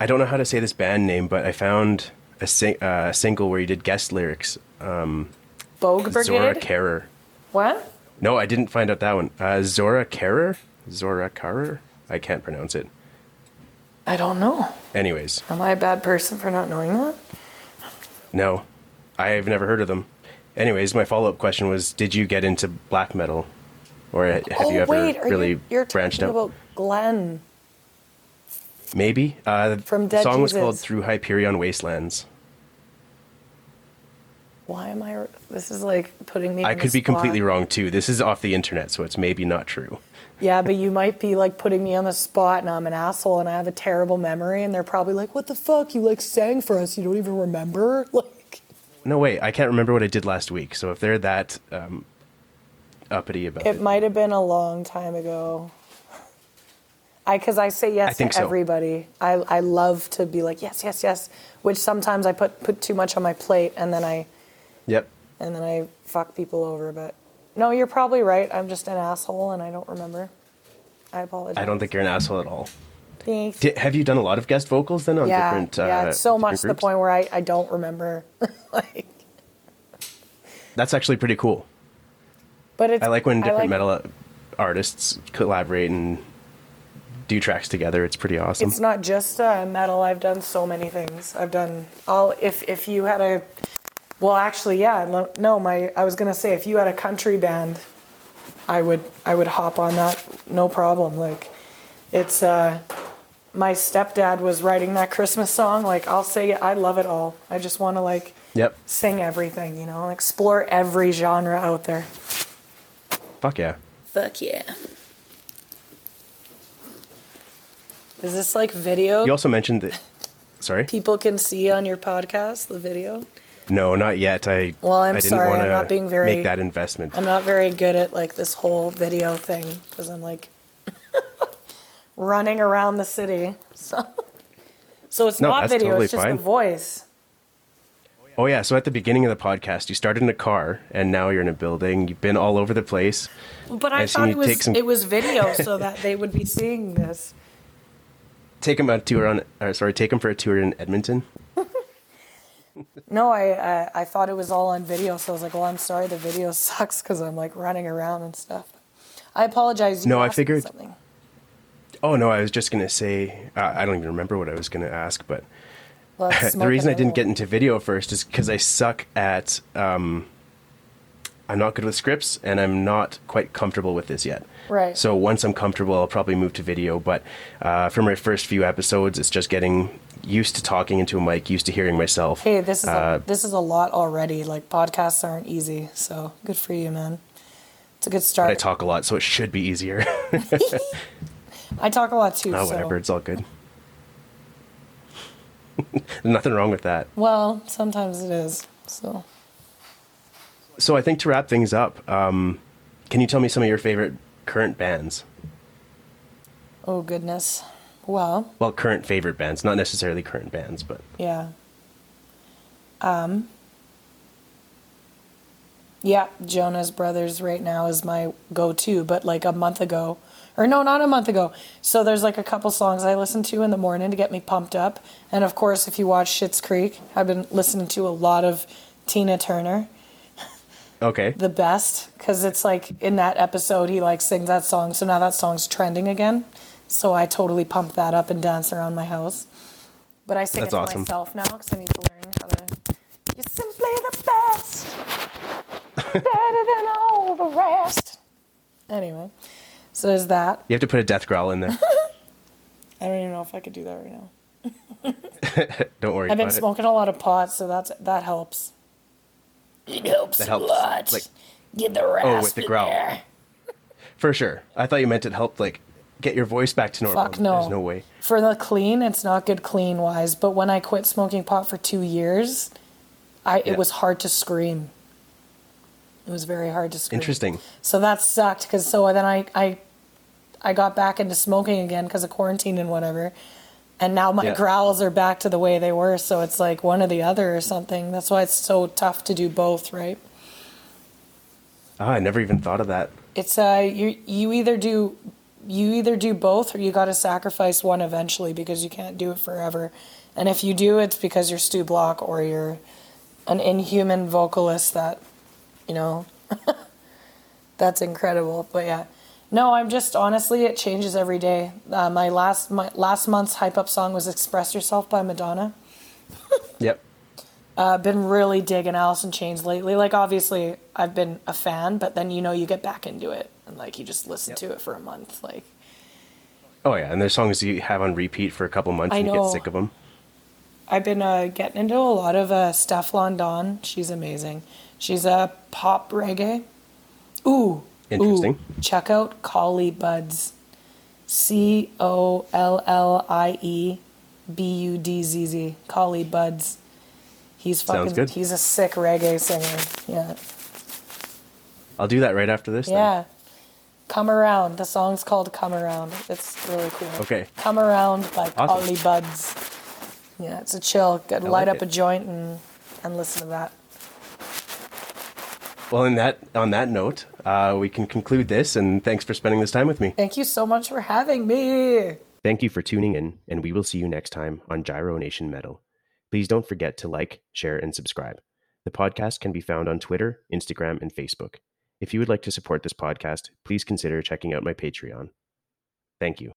I don't know how to say this band name, but I found a sing- uh, single where you did guest lyrics. Um, Bogue Zora Carrer. What? No, I didn't find out that one. Uh, Zora Carrer? Zora Carrer? I can't pronounce it. I don't know. Anyways. Am I a bad person for not knowing that? No. I've never heard of them. Anyways, my follow-up question was, did you get into black metal? Or have oh, you ever wait, really you, you're branched out? About Glenn. Maybe. Uh, From Dead The song Jesus. was called Through Hyperion Wastelands. Why am I... This is like putting me I on the I could be spot. completely wrong, too. This is off the internet, so it's maybe not true. Yeah, but you might be like putting me on the spot, and I'm an asshole, and I have a terrible memory, and they're probably like, what the fuck? You like sang for us. You don't even remember? Like, no, wait. I can't remember what I did last week. So if they're that... Um, uppity about it. It might have been a long time ago. I because I say yes I to so. everybody. I I love to be like yes, yes, yes, which sometimes I put, put too much on my plate and then I Yep. and then I fuck people over, but no, you're probably right. I'm just an asshole and I don't remember. I apologize. I don't think you're an asshole at all. Thanks. Did, have you done a lot of guest vocals then on yeah, different uh Yeah, it's so much groups? to the point where I, I don't remember. like That's actually pretty cool. But it's, I like when different like, metal artists collaborate and do tracks together. It's pretty awesome. It's not just uh, metal. I've done so many things. I've done all... If, if you had a... Well, actually, yeah. No, my I was going to say, if you had a country band, I would I would hop on that. No problem. Like, it's... Uh, my stepdad was writing that Christmas song. Like, I'll say I love it all. I just want to, like, yep. sing everything, you know? Explore every genre out there. Fuck yeah. Fuck yeah. Is this like video? You also mentioned that... Sorry? People can see on your podcast the video? No, not yet. I Well, I'm I didn't sorry. I'm not being very... Make that investment. I'm not very good at like this whole video thing because I'm like running around the city. So, so it's no, not video. Totally it's just fine. the voice. Oh, yeah. So at the beginning of the podcast, you started in a car, and now you're in a building. You've been all over the place. But I, I thought it was, some... it was video so that they would be seeing this. Take them, a tour on, or sorry, take them for a tour in Edmonton. no, I, I I thought it was all on video. So I was like, well, I'm sorry the video sucks because I'm like running around and stuff. I apologize. You no, I figured. Something. Oh, no, I was just going to say, uh, I don't even remember what I was going to ask, but. The reason I didn't get into video first is because I suck at, um, I'm not good with scripts and I'm not quite comfortable with this yet. Right. So once I'm comfortable, I'll probably move to video. But uh, for my first few episodes, it's just getting used to talking into a mic, used to hearing myself. Hey, this is, uh, a, this is a lot already. Like podcasts aren't easy. So good for you, man. It's a good start. But I talk a lot, so it should be easier. I talk a lot too. Oh, whatever. So. It's all good. Nothing wrong with that. Well, sometimes it is. So, so I think to wrap things up, um, can you tell me some of your favorite current bands? Oh goodness! Well, well, current favorite bands, not necessarily current bands, but yeah, um, yeah, Jonas Brothers right now is my go-to. But like a month ago, or no, not a month ago. So there's like a couple songs I listen to in the morning to get me pumped up. And of course, if you watch Schitt's Creek, I've been listening to a lot of Tina Turner. Okay. The best, because it's like in that episode, he like sings that song. So now that song's trending again. So I totally pump that up and dance around my house. But I sing That's it to awesome. myself now because I need to learn how to... You're simply the best. Better than all the rest. Anyway... So there's that. You have to put a death growl in there. I don't even know if I could do that right now. Don't worry. I've been about smoking it. a lot of pot, so that's that helps. It helps, that helps a lot. Like, get the rasp. Oh, with the growl. There. For sure. I thought you meant it helped like get your voice back to normal. Fuck no. There's no way. For the clean, it's not good clean wise. But when I quit smoking pot for two years, I yeah. it was hard to scream. It was very hard to scream. Interesting. So that sucked because so then I, I I got back into smoking again because of quarantine and whatever. And now my yeah. growls are back to the way they were. So it's like one or the other or something. That's why it's so tough to do both, right? Oh, I never even thought of that. It's uh, you you either do you either do both, or you got to sacrifice one eventually, because you can't do it forever. And if you do, it's because you're Stu Block or you're an inhuman vocalist that, you know, that's incredible. But yeah, no, I'm just honestly, it changes every day. Uh, my last my last month's hype up song was "Express Yourself" by Madonna. Yep. Uh, been really digging Alice in Chains lately. Like, obviously, I've been a fan, but then, you know, you get back into it. And, like, you just listen yep. to it for a month. Like, oh, yeah. And there's songs you have on repeat for a couple months I and you know. get sick of them. I've been uh, getting into a lot of uh, Steph London. She's amazing. She's a uh, pop reggae. Ooh. Interesting. Ooh. Check out Collie Buds. C O L L I E B U D Z Z. Collie Buds. He's fucking, he's a sick reggae singer. Yeah. I'll do that right after this. Yeah. Then. Come Around. The song's called Come Around. It's really cool. Okay. Come Around by Collie awesome. Buds. Yeah, it's a chill. Light like up it. a joint and, and listen to that. Well, in that on that note, uh, we can conclude this, and thanks for spending this time with me. Thank you so much for having me. Thank you for tuning in, and we will see you next time on Gyro Nation Metal. Please don't forget to like, share, and subscribe. The podcast can be found on Twitter, Instagram, and Facebook. If you would like to support this podcast, please consider checking out my Patreon. Thank you.